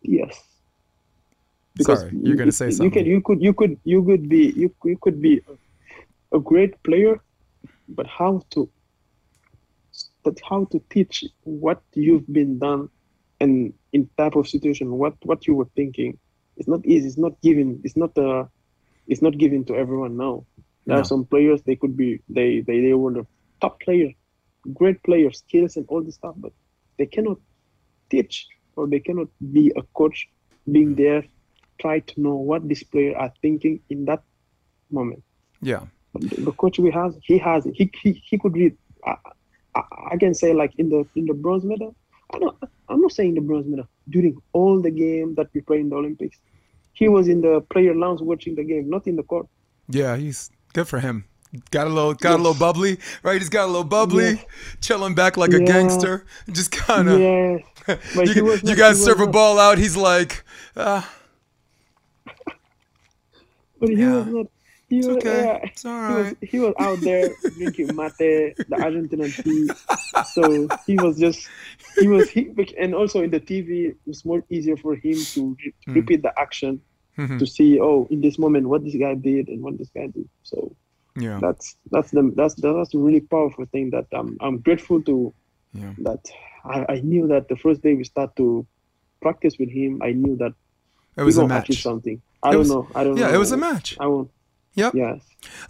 Yes. Because Sorry, you're going to say something. You can, you could, you could, you could be, you, you could be a, a great player, but how to, but how to teach what you've been done, and in type of situation, what what you were thinking, it's not easy. It's not given. It's not uh, it's not given to everyone now. There no. are some players, they could be, they, they, they were the top player, great player, skills and all this stuff, but they cannot teach, or they cannot be a coach being there, try to know what this player are thinking in that moment. Yeah. But the, the coach we have, he has, he he, he could read, I, I, I can say like in the in the bronze medal, I don't, I'm not saying the bronze medal, during all the game that we play in the Olympics, he was in the player lounge watching the game, not in the court. Yeah, he's... Good for him. Got a little, got yes. a little bubbly, right? He's got a little bubbly, yeah. chilling back like yeah. a gangster, just kind of. Yeah. you, you not, guys serve a not. ball out. He's like, ah. But he yeah. was not. He it's was, okay. Yeah. It's all right. He was, he was out there drinking mate, the Argentinian tea. So he was just, he was, he, and also in the T V, it was more easier for him to re- mm. repeat the action. Mm-hmm. To see, oh, in this moment, what this guy did and what this guy did. So, yeah, that's that's the that's that's a really powerful thing that I'm I'm grateful to. Yeah. That I, I knew that the first day we start to practice with him, I knew that it was a match. Something I it don't was, know. I don't. Yeah, know. It was a match. I won't. Yep. Yes.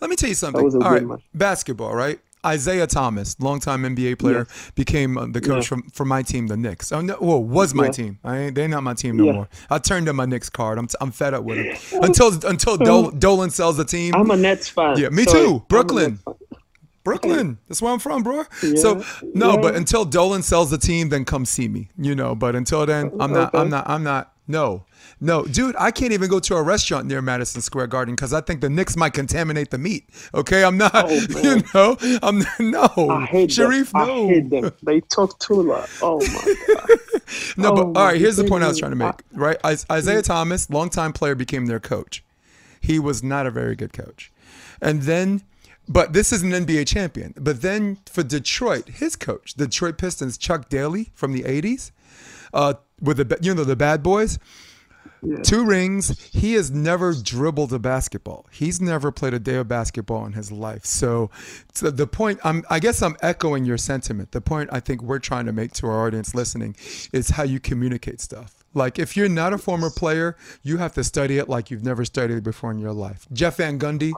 Let me tell you something. That was a All good right. match. Basketball, right? Isaiah Thomas, longtime N B A player, yes. became the coach yeah. from, from my team, the Knicks. Oh, no, well, was my yeah. team. I ain't, they're not my team no yeah. more. I turned in my Knicks card. I'm I'm fed up with it. Until until Dol, Dolan sells the team. I'm a Nets fan. Yeah, me so too. Brooklyn. Brooklyn. That's where I'm from, bro. Yeah. So no, yeah. but until Dolan sells the team, then come see me. You know, but until then, I'm not. Okay. I'm not. I'm not. No. No, dude, I can't even go to a restaurant near Madison Square Garden because I think the Knicks might contaminate the meat. Okay, I'm not, oh, you know, I'm not, no. I hate Cherif, them. No. I hate them. They talk too loud. Oh, my God. no, oh, but all right, here's goodness. the point I was trying to make, right? Isaiah Thomas, longtime player, became their coach. He was not a very good coach. And then, but this is an N B A champion. But then for Detroit, his coach, Detroit Pistons, Chuck Daly from the eighties, uh, with the, you know, the bad boys. Yeah. Two rings. He has never dribbled a basketball. He's never played a day of basketball in his life. So, so the point, I'm, I guess I'm echoing your sentiment. The point I think we're trying to make to our audience listening is how you communicate stuff. Like, if you're not a former player, you have to study it like you've never studied it before in your life. Jeff Van Gundy,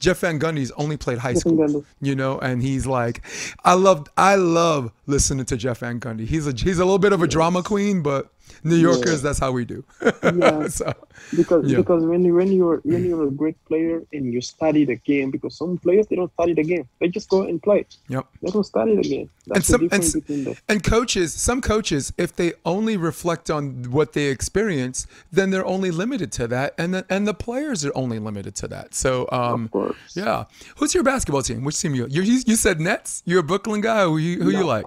Jeff Van Gundy's only played high school, you know, and he's like, I love, I love listening to Jeff Van Gundy. He's a, he's a little bit of a yes. drama queen, but New Yorkers, yeah. that's how we do. yeah. so, because yeah. because when you when you're when you're a great player and you study the game, because some players they don't study the game, they just go and play. Yep. They don't study the game. That's and some the and, between the... and coaches, some coaches, if they only reflect on what they experience, then they're only limited to that, and the, and the players are only limited to that. So um, of course. yeah. Who's your basketball team? Which team you you you said Nets? You're a Brooklyn guy. Who you who no. you like?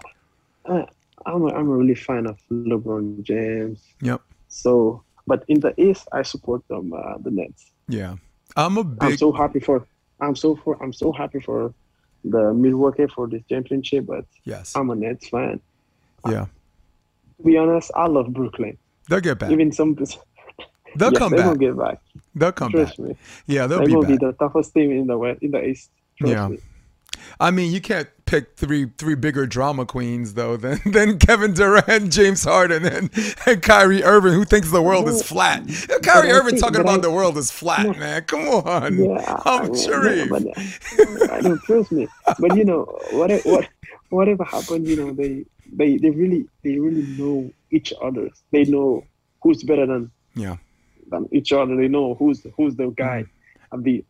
Uh, I'm a, I'm a really fan of LeBron James. Yep. So, but in the East, I support them, uh, the Nets. Yeah, I'm a big. I'm so happy for. I'm so for. I'm so happy for the Milwaukee for this championship. But yes, I'm a Nets fan. Yeah. I, to be honest, I love Brooklyn. They'll get back. Even some. They'll yes, come they back. They will get back. They'll come Trust back. Me. Yeah, they'll they be will back. Be the toughest team in the West, in the East. Trust yeah. me. I mean, you can't pick three three bigger drama queens though than than Kevin Durant, James Harden, and, and Kyrie Irving, who thinks the world is flat. Kyrie Irving think, talking about I, the world is flat, no, man. Come on, yeah, I'm I, Cherif. No, I don't trust me. But you know, whatever what, whatever happened, you know, they they they really they really know each other. They know who's better than yeah than each other. They know who's who's the guy at the.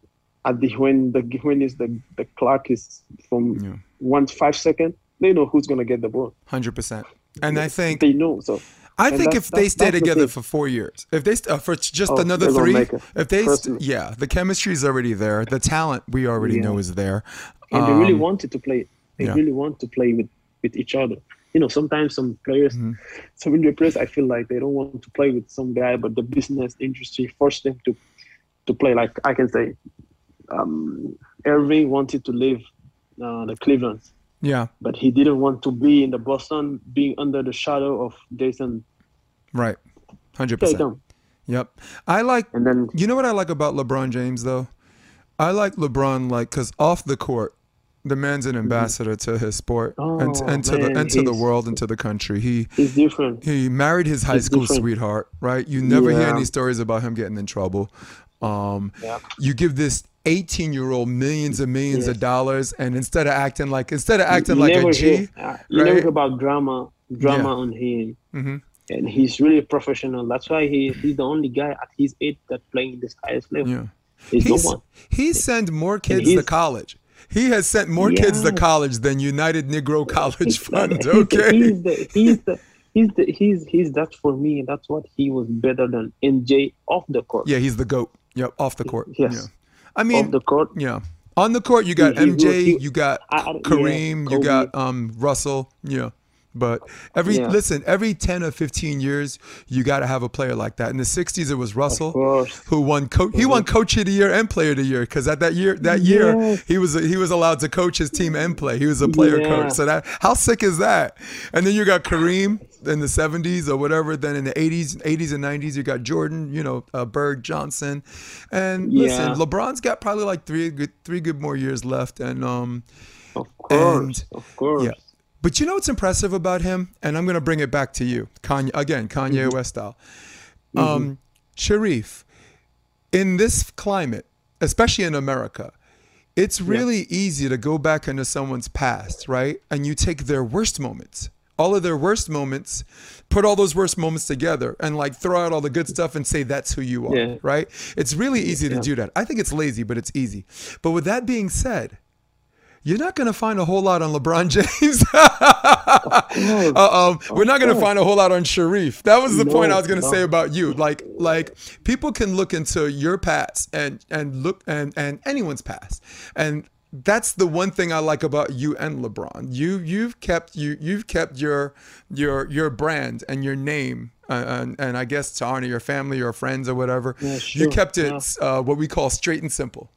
At the when the when is the the clock is from yeah. one to five seconds, they know who's gonna get the ball. Hundred percent, and I think they know. So I think if they stay together for four years, if they uh, for just oh, another three, if they st- yeah, the chemistry is already there. The talent we already yeah. know is there, and um, they really wanted to play. They yeah. really want to play with, with each other. You know, sometimes some players, mm-hmm. some in the press, I feel like they don't want to play with some guy, but the business industry forced them to to play. Like I can say. Um, Irving wanted to leave uh, the Cleveland, yeah, but he didn't want to be in the Boston, being under the shadow of Jason. Right, hundred percent. Yep, I like. And then you know what I like about LeBron James though, I like LeBron like because off the court, the man's an ambassador mm-hmm. to his sport oh, and, and to man, the and to the world and to the country. He he's different. He married his high he's school different. sweetheart, right? You never yeah. hear any stories about him getting in trouble. Um, yeah. You give this eighteen-year-old millions and millions yes. of dollars, and instead of acting like instead of acting you like a G, hear, uh, right? you never hear about drama, drama yeah. on him, mm-hmm. and he's really professional. That's why he he's the only guy at his age that playing this highest level. Yeah. He's, he's no one. He sent more kids to college. He has sent more yeah. kids to college than United Negro College Fund. Okay, he's the he's the. He's the, he's he's that for me. That's what he was better than M J off the court. Yeah, he's the GOAT. Yep, off the court. Yes. Yeah. I mean, off the court. Yeah. On the court, you got he, M J, he, he, you got I, Kareem, yeah, you got um, Russell. Yeah. But every yeah. listen, every ten or fifteen years, you got to have a player like that. In the sixties, it was Russell who won. Co- he won Coach of the Year and Player of the Year because at that year, that year yeah. he was he was allowed to coach his team and play. He was a player yeah. coach. So that how sick is that? And then you got Kareem in the seventies or whatever. Then in the eighties, eighties and nineties, you got Jordan. You know, uh, Bird, Johnson, and yeah. listen, LeBron's got probably like three good three good more years left. And um, of course, and, of course, yeah. But you know what's impressive about him, and I'm going to bring it back to you, Kanye again, Kanye mm-hmm. West style. Um, mm-hmm. Cherif, in this climate, especially in America, it's really yeah. easy to go back into someone's past, right? And you take their worst moments, all of their worst moments, put all those worst moments together, and like throw out all the good stuff and say that's who you are, yeah. right? It's really easy yeah. to do that. I think it's lazy, but it's easy. But with that being said, you're not going to find a whole lot on LeBron James. uh-oh. We're not going to find a whole lot on Cherif. That was the no, point I was going to no. say about you. Like, like people can look into your past and, and look and, and anyone's past. And that's the one thing I like about you and LeBron. You you've kept you you've kept your your your brand and your name. Uh, and, and I guess to honor your family or friends or whatever, yeah, sure. you kept it yeah. uh, what we call straight and simple.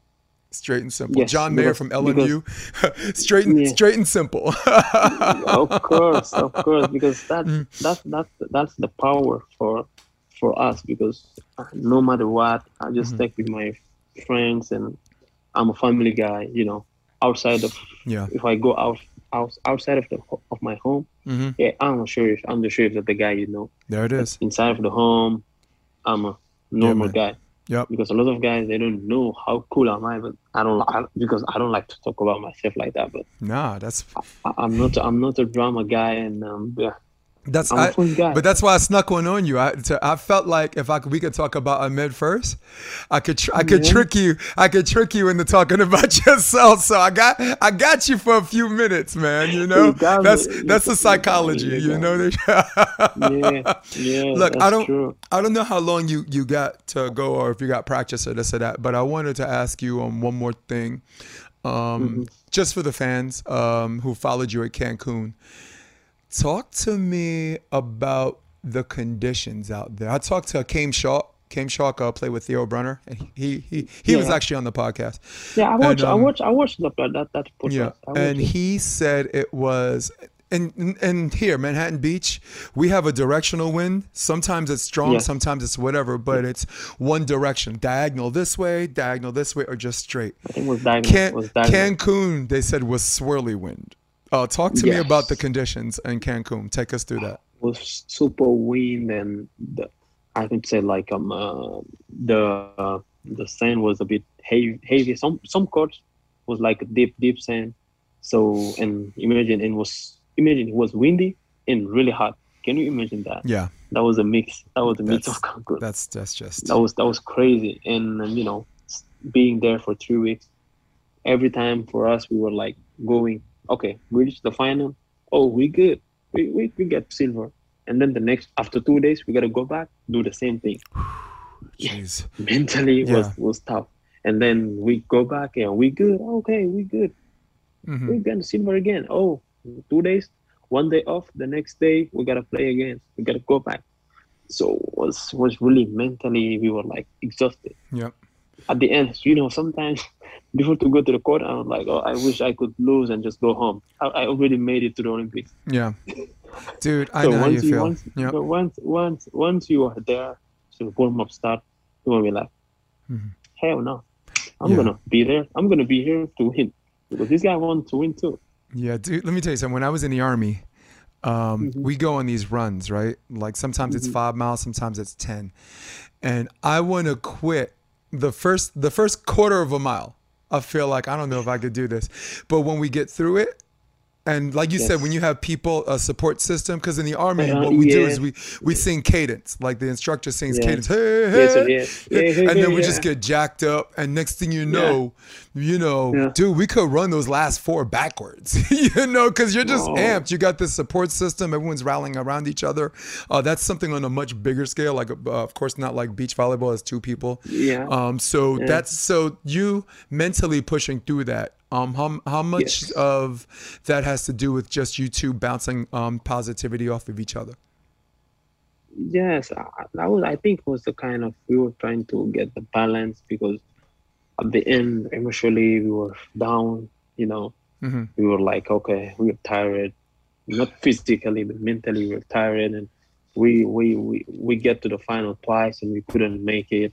Straight and simple. Yes, John Mayer because, from L M U. Because, straight and yeah. straight and simple. Of course, of course, because that mm. that that that's the power for for us, because no matter what, I just mm-hmm. stick with my friends, and I'm a family guy, you know, outside of, yeah. if I go out, out outside of the of my home, mm-hmm. yeah, I'm a sheriff. I'm the sheriff that the guy, you know. There it is. Inside of the home, I'm a normal yeah, guy. Yep. Because a lot of guys, they don't know how cool am I, but I don't I, because I don't like to talk about myself like that. But nah, that's I, I'm not I'm not a drama guy, and um, yeah, that's I'm I, a fun guy. But that's why I snuck one on you. I to, I felt like if I could, we could talk about Ahmed first, I could tr- I could yeah. trick you I could trick you into talking about yourself. So I got I got you for a few minutes, man. You know that that's was, that's the psychology. That you know that. yeah, yeah. Look, that's I don't true. I don't know how long you you got to go, or if you got practice or this or that. But I wanted to ask you on one more thing, um, mm-hmm. just for the fans um, who followed you at Cancun. Talk to me about the conditions out there. I talked to Kame Shark. Kame Shark uh, played with Theo Brunner, and he he he yeah. was actually on the podcast. Yeah, I watched. And, um, I watched. I watched the, that that podcast. Yeah, and it. he said it was. And and here, Manhattan Beach, we have a directional wind. Sometimes it's strong, yeah. sometimes it's whatever, but it's one direction. Diagonal this way, diagonal this way, or just straight. I think it was diagonal. Can, it was diagonal. Cancun, they said, was swirly wind. Uh, talk to yes. me about the conditions in Cancun. Take us through that. It was super wind, and the, I would say like um uh, the uh, the sand was a bit heavy. heavy. Some some courts was like deep deep sand. So and imagine it was. Imagine it was windy and really hot. Can you imagine that? Yeah, that was a mix. That was a mix of Cancun. That's that's just that was that was crazy. And, and you know, being there for three weeks, every time for us we were like going, okay, we reached the final. Oh, we good. We we we get silver. And then the next after two days we gotta go back do the same thing. Jeez, mentally yeah. was was tough. And then we go back and we good. Okay, we good. Mm-hmm. We got silver again. Oh. Two days, one day off, the next day we gotta play again, we gotta go back. So it was was really mentally we were like exhausted. Yeah, at the end, you know, sometimes before to go to the court I was like, oh, I wish I could lose and just go home. I, I already made it to the Olympics. Yeah, dude. I so know how you, you feel once, yep. but once once once you are there, so warm up start, you will be like mm-hmm. hell no, I'm yeah. gonna be there, I'm gonna be here to win, because this guy wants to win too. Yeah, dude, let me tell you something. When I was in the Army, um, mm-hmm. we go on these runs, right? Like sometimes mm-hmm. it's five miles, sometimes it's ten. And I want to quit the first the first quarter of a mile. I feel like, I don't know if I could do this. But when we get through it, and like you yes. said, when you have people, a support system, because in the Army, uh, what we yeah. do is we, we sing cadence. Like the instructor sings yeah. cadence. Hey, hey, yes, hey, hey, hey, and then we yeah. just get jacked up. And next thing you know, yeah. you know, yeah. dude, we could run those last four backwards, you know, because you're just Whoa. amped. You got this support system. Everyone's rallying around each other. Uh, that's something on a much bigger scale. Like, uh, of course, not like beach volleyball is two people. Yeah. Um. So yeah. that's so you mentally pushing through that. Um, how how much yes. of that has to do with just you two bouncing um, positivity off of each other? Yes, I, I was. I think it was the kind of we were trying to get the balance, because at the end emotionally we were down. You know, mm-hmm. we were like, okay, we were tired, not physically but mentally we were tired, and we we we we get to the final twice and we couldn't make it.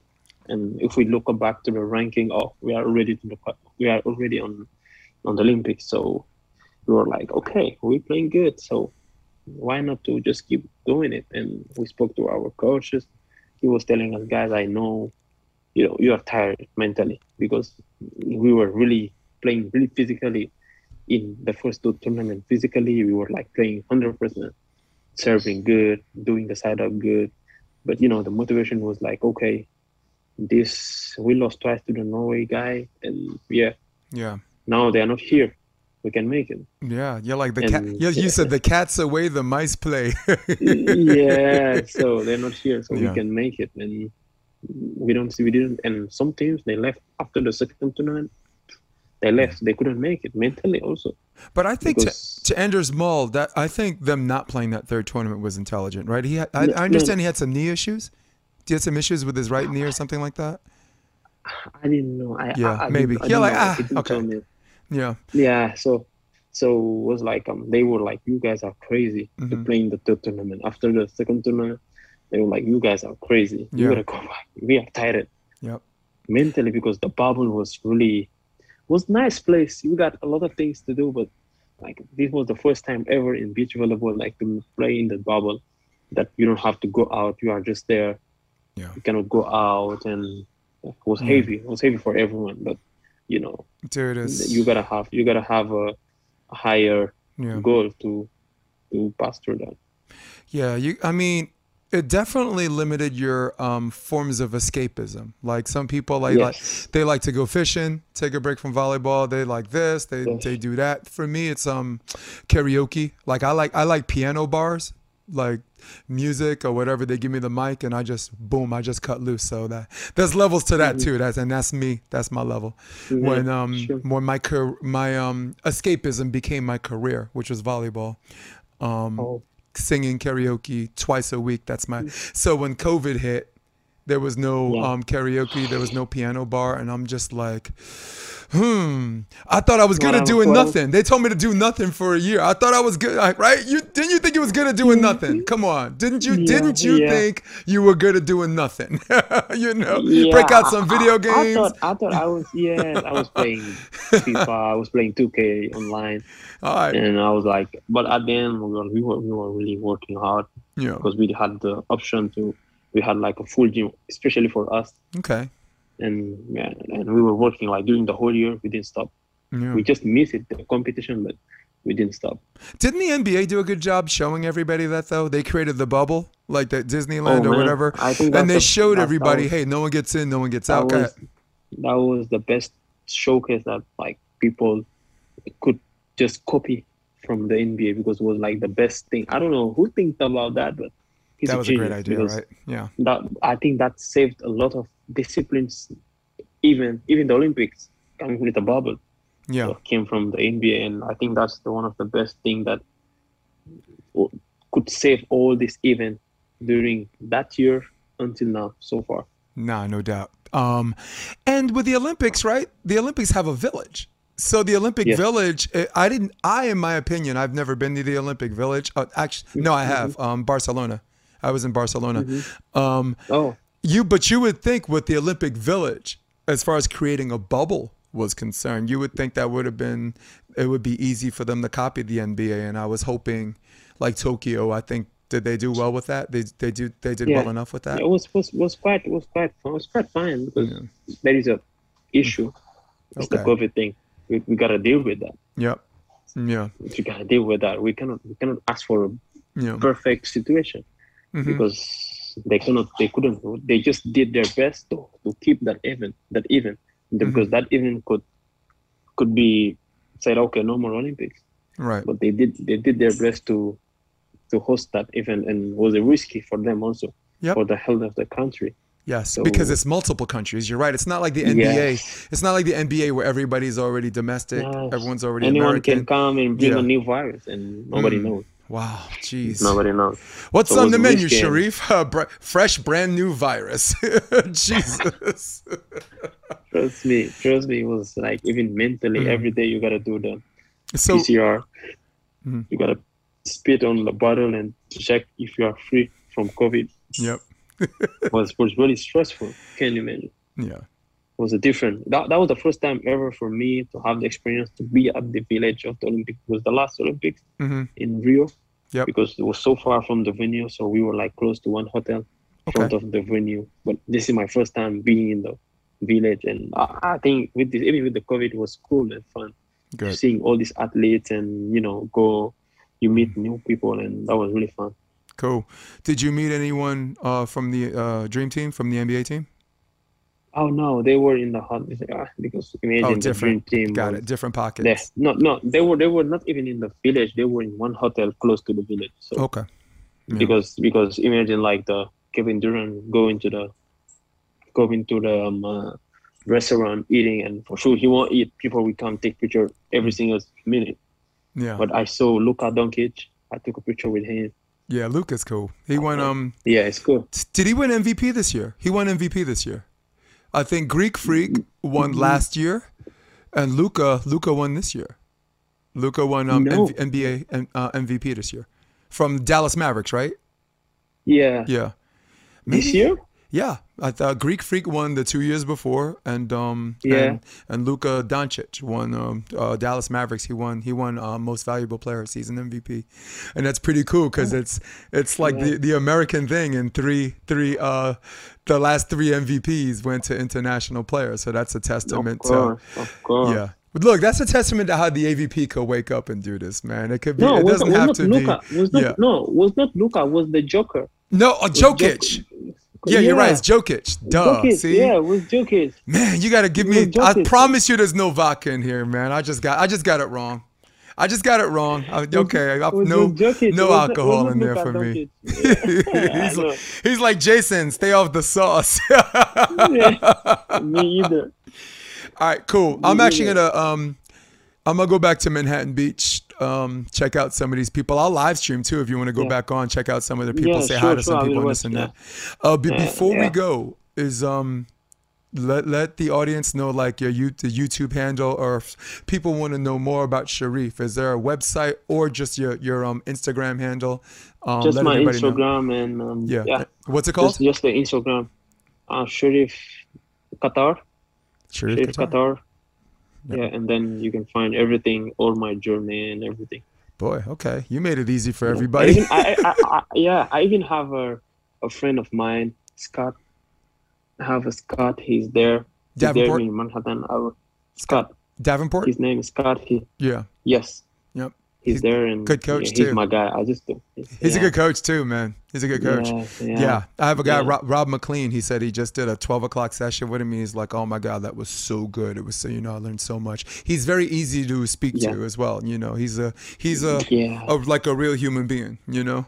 And if we look back to the ranking, oh, we are already to the we are already on, on the Olympics. So we were like, okay, we're playing good. So why not to just keep doing it? And we spoke to our coaches. He was telling us, guys, I know, you know, you are tired mentally, because we were really playing really physically in the first two tournaments. Physically, we were like playing one hundred percent, serving good, doing the side up good. But you know, the motivation was like, okay. This we lost twice to the Norway guy, and yeah, yeah. now they are not here. We can make it. Yeah, you're like the cat. Yeah, you said the cat's away, the mice play. yeah, so they're not here, so yeah. we can make it, and we don't see we didn't. And some teams they left after the second tournament. They left. They couldn't make it mentally also. But I think because, to, to Anders Mull, that I think them not playing that third tournament was intelligent, right? He, had, I, no, I understand, no. he had some knee issues. Do you have some issues with his right knee or something like that? I didn't know. I, yeah, I, I maybe. Yeah, like, ah, okay. Yeah. Yeah, so so it was like, um, they were like, you guys are crazy mm-hmm. to play in the third tournament. After the second tournament, They were like, you guys are crazy. Yeah. You gotta come back. We are tired. Yep. Mentally, because the bubble was really, was nice place. You got a lot of things to do, but like this was the first time ever in beach volleyball, like to play in the bubble, that you don't have to go out. You are just there. Yeah. You cannot go out, and it was mm. heavy. It was heavy for everyone, but you know, there it is. You gotta have you gotta have a, a higher yeah. goal to to pass through that. Yeah, you. I mean, it definitely limited your um, forms of escapism. Like some people, like, yes. like they like to go fishing, take a break from volleyball. They like this, they yes. they do that. For me, it's um karaoke. Like I like I like piano bars, like music or whatever. They give me the mic and I just boom, I just cut loose. So that there's levels to that mm-hmm. too. That's and that's me. That's my level. Mm-hmm. When um sure. when my my um escapism became my career, which was volleyball. Um, oh. Singing karaoke twice a week. That's my. So when COVID hit, there was no yeah. um, karaoke. There was no piano bar, and I'm just like, hmm. I thought I was good at doing nothing. They told me to do nothing for a year. I thought I was good, like, right? You didn't you think you was good at doing nothing? Come on, didn't you? Yeah, didn't you yeah. think you were good at doing nothing? You know, yeah, break out some I, video games. I thought I thought I was. Yeah, I was playing FIFA. I was playing two K online. All right. And I was like, but at the end, we were we were really working hard. Yeah. Because we had the option to. We had like a full gym, especially for us. Okay. And yeah, and we were working like during the whole year. We didn't stop. Yeah. We just missed it, the competition, but we didn't stop. Didn't the N B A do a good job showing everybody that though? They created the bubble, like that Disneyland oh, or whatever, I think and they a, showed everybody, was, hey, no one gets in, no one gets that out. Was, that was the best showcase that like people could just copy from the N B A because it was like the best thing. I don't know who thinks about that, but. He's that a was a great idea, right? Yeah. That, I think that saved a lot of disciplines, even even the Olympics, coming with the bubble. Yeah. So came from the N B A, and I think that's the one of the best thing that could save all this event during that year until now, so far. Nah, no doubt. Um, and with the Olympics, right? The Olympics have a village. So the Olympic yes. Village, I didn't. I, in my opinion, I've never been to the Olympic Village. Uh, actually, no, I have. Um, Barcelona. I was in Barcelona. Mm-hmm. Um, oh, you but you would think with the Olympic Village, as far as creating a bubble was concerned, you would think that would have been it would be easy for them to copy the N B A. And I was hoping, like Tokyo, I think did they do well with that? They they do they did yeah. well enough with that. Yeah, it was was was quite was quite fun. It was quite fine because yeah. there is a issue. It's okay. The COVID thing. We we gotta deal with that. Yep. Yeah. We gotta deal with that. We cannot we cannot ask for a yeah. perfect situation. Mm-hmm. Because they cannot, they couldn't. They just did their best to, to keep that event, that event, mm-hmm. because that event could could be said, okay, no more Olympics. Right. But they did, they did their best to to host that event, and was risky for them also yep. for the health of the country. Yes, so, because it's multiple countries. You're right. It's not like the N B A. Yes. It's not like the N B A where everybody's already domestic. Yes. Everyone's already Anyone American. Anyone can come and bring yeah. a new virus, and nobody mm. knows. Wow, jeez. Nobody knows. What's so on the menu, Cherif? Uh, br- fresh, brand new virus. Jesus. Trust me. Trust me. It was like even mentally, mm. every day you got to do the so, P C R. Mm. You got to spit on the bottle and check if you are free from COVID. Yep. It was, was really stressful. Can you imagine? Yeah. It was a different. That, that was the first time ever for me to have the experience to be at the village of the Olympics. It was the last Olympics mm-hmm. in Rio yep. because it was so far from the venue. So we were like close to one hotel in front okay. of the venue. But this is my first time being in the village. And I, I think with this, even with the COVID, it was cool and fun. Good. Seeing all these athletes and, you know, go, you meet mm-hmm. new people. And that was really fun. Cool. Did you meet anyone uh, from the uh, Dream Team, from the N B A team? Oh no, they were in the hot because imagine oh, the Dream Team. Got was, it. Different pockets. They, no, no, they were they were not even in the village. They were in one hotel close to the village. So okay. Yeah. Because because imagine like the Kevin Durant going to the going to the um, uh, restaurant eating, and for sure he won't eat. People will come take picture every single minute. Yeah. But I saw Luka Doncic. I took a picture with him. Yeah, Luka's cool. He won. Um. Yeah, it's cool. Did he win M V P this year? He won M V P this year. I think Greek Freak won mm-hmm. last year, and Luka Luka won this year. Luka won um, no. N B A uh, M V P this year from Dallas Mavericks, right? Yeah. Yeah. Maybe, this year? Yeah, I thought Greek Freak won the two years before, and um, yeah, and, and Luka Doncic won um, uh, Dallas Mavericks. He won. He won uh, Most Valuable Player, season M V P, and that's pretty cool because it's it's like yeah. the, the American thing. And three three uh, the last three M V Ps went to international players, so that's a testament of course, to of course. yeah. But look, that's a testament to how the A V P could wake up and do this, man. It could be. No, it doesn't was, have was to Luka. be. Was not, yeah. No, was not Luka. Was the Joker? No, uh, Jokic. Jokic. Yeah, yeah, you're right. It's Jokic. Duh. Jokic, see? Yeah, it was Jokic. Man, you gotta give me. I promise you, there's no vodka in here, man. I just got. I just got it wrong. I just got it wrong. I, okay, I, no, no alcohol in there for me. he's, like, he's like Jason. Stay off the sauce. yeah, me either. All right, cool. I'm actually gonna um, I'm gonna go back to Manhattan Beach. Um, check out some of these people. I'll live stream too if you want to go yeah. back on. Check out some of the people. Yeah, say sure, hi to sure, some people and this and that. Uh, but yeah, before yeah. we go, is um, let let the audience know like your you the YouTube handle, or if people want to know more about Cherif. Is there a website or just your your um Instagram handle? Um, just let my Instagram know. and um, yeah. yeah. What's it called? Just, just the Instagram. Uh, Cherif Qatar. Cherif Qatar. Qatar. Yep. Yeah, and then you can find everything, all my journey and everything. Boy, okay, you made it easy for yeah. everybody. I even, I, I, I, yeah, I even have a a friend of mine, Scott. I have a Scott. He's there. Davenport he's there in Manhattan. Our, Scott Davenport. His name is Scott. He, yeah. Yes. Yep. He's, he's there and good coach yeah, he's too. He's my guy. I just. He's yeah. a good coach too, man. He's a good coach. Yeah. yeah. yeah. I have a guy, yeah. Rob, Rob McLean. He said he just did a twelve o'clock session with him. He's like, oh my God, that was so good. It was so, you know, I learned so much. He's very easy to speak yeah. to as well. You know, he's a, he's a, yeah. a, like a real human being, you know?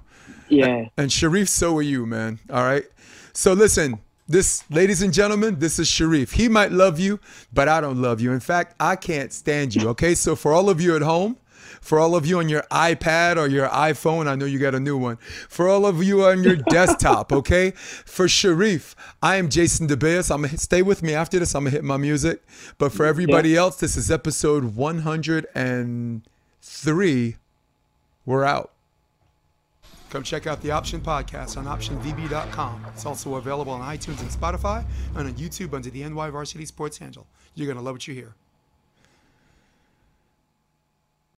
Yeah. And, and Cherif, so are you, man. All right. So listen. This, ladies and gentlemen, this is Cherif. He might love you, but I don't love you. In fact, I can't stand you. Okay. So for all of you at home, for all of you on your iPad or your iPhone, I know you got a new one. For all of you on your desktop, okay? For Cherif, I am Jason DeBeas. I'm gonna stay with me after this. I'm gonna hit my music. But for everybody yeah. else, this is episode one hundred and three. We're out. Come check out the Option Podcast on option v b dot com. It's also available on iTunes and Spotify and on YouTube under the N Y Varsity Sports handle. You're gonna love what you hear.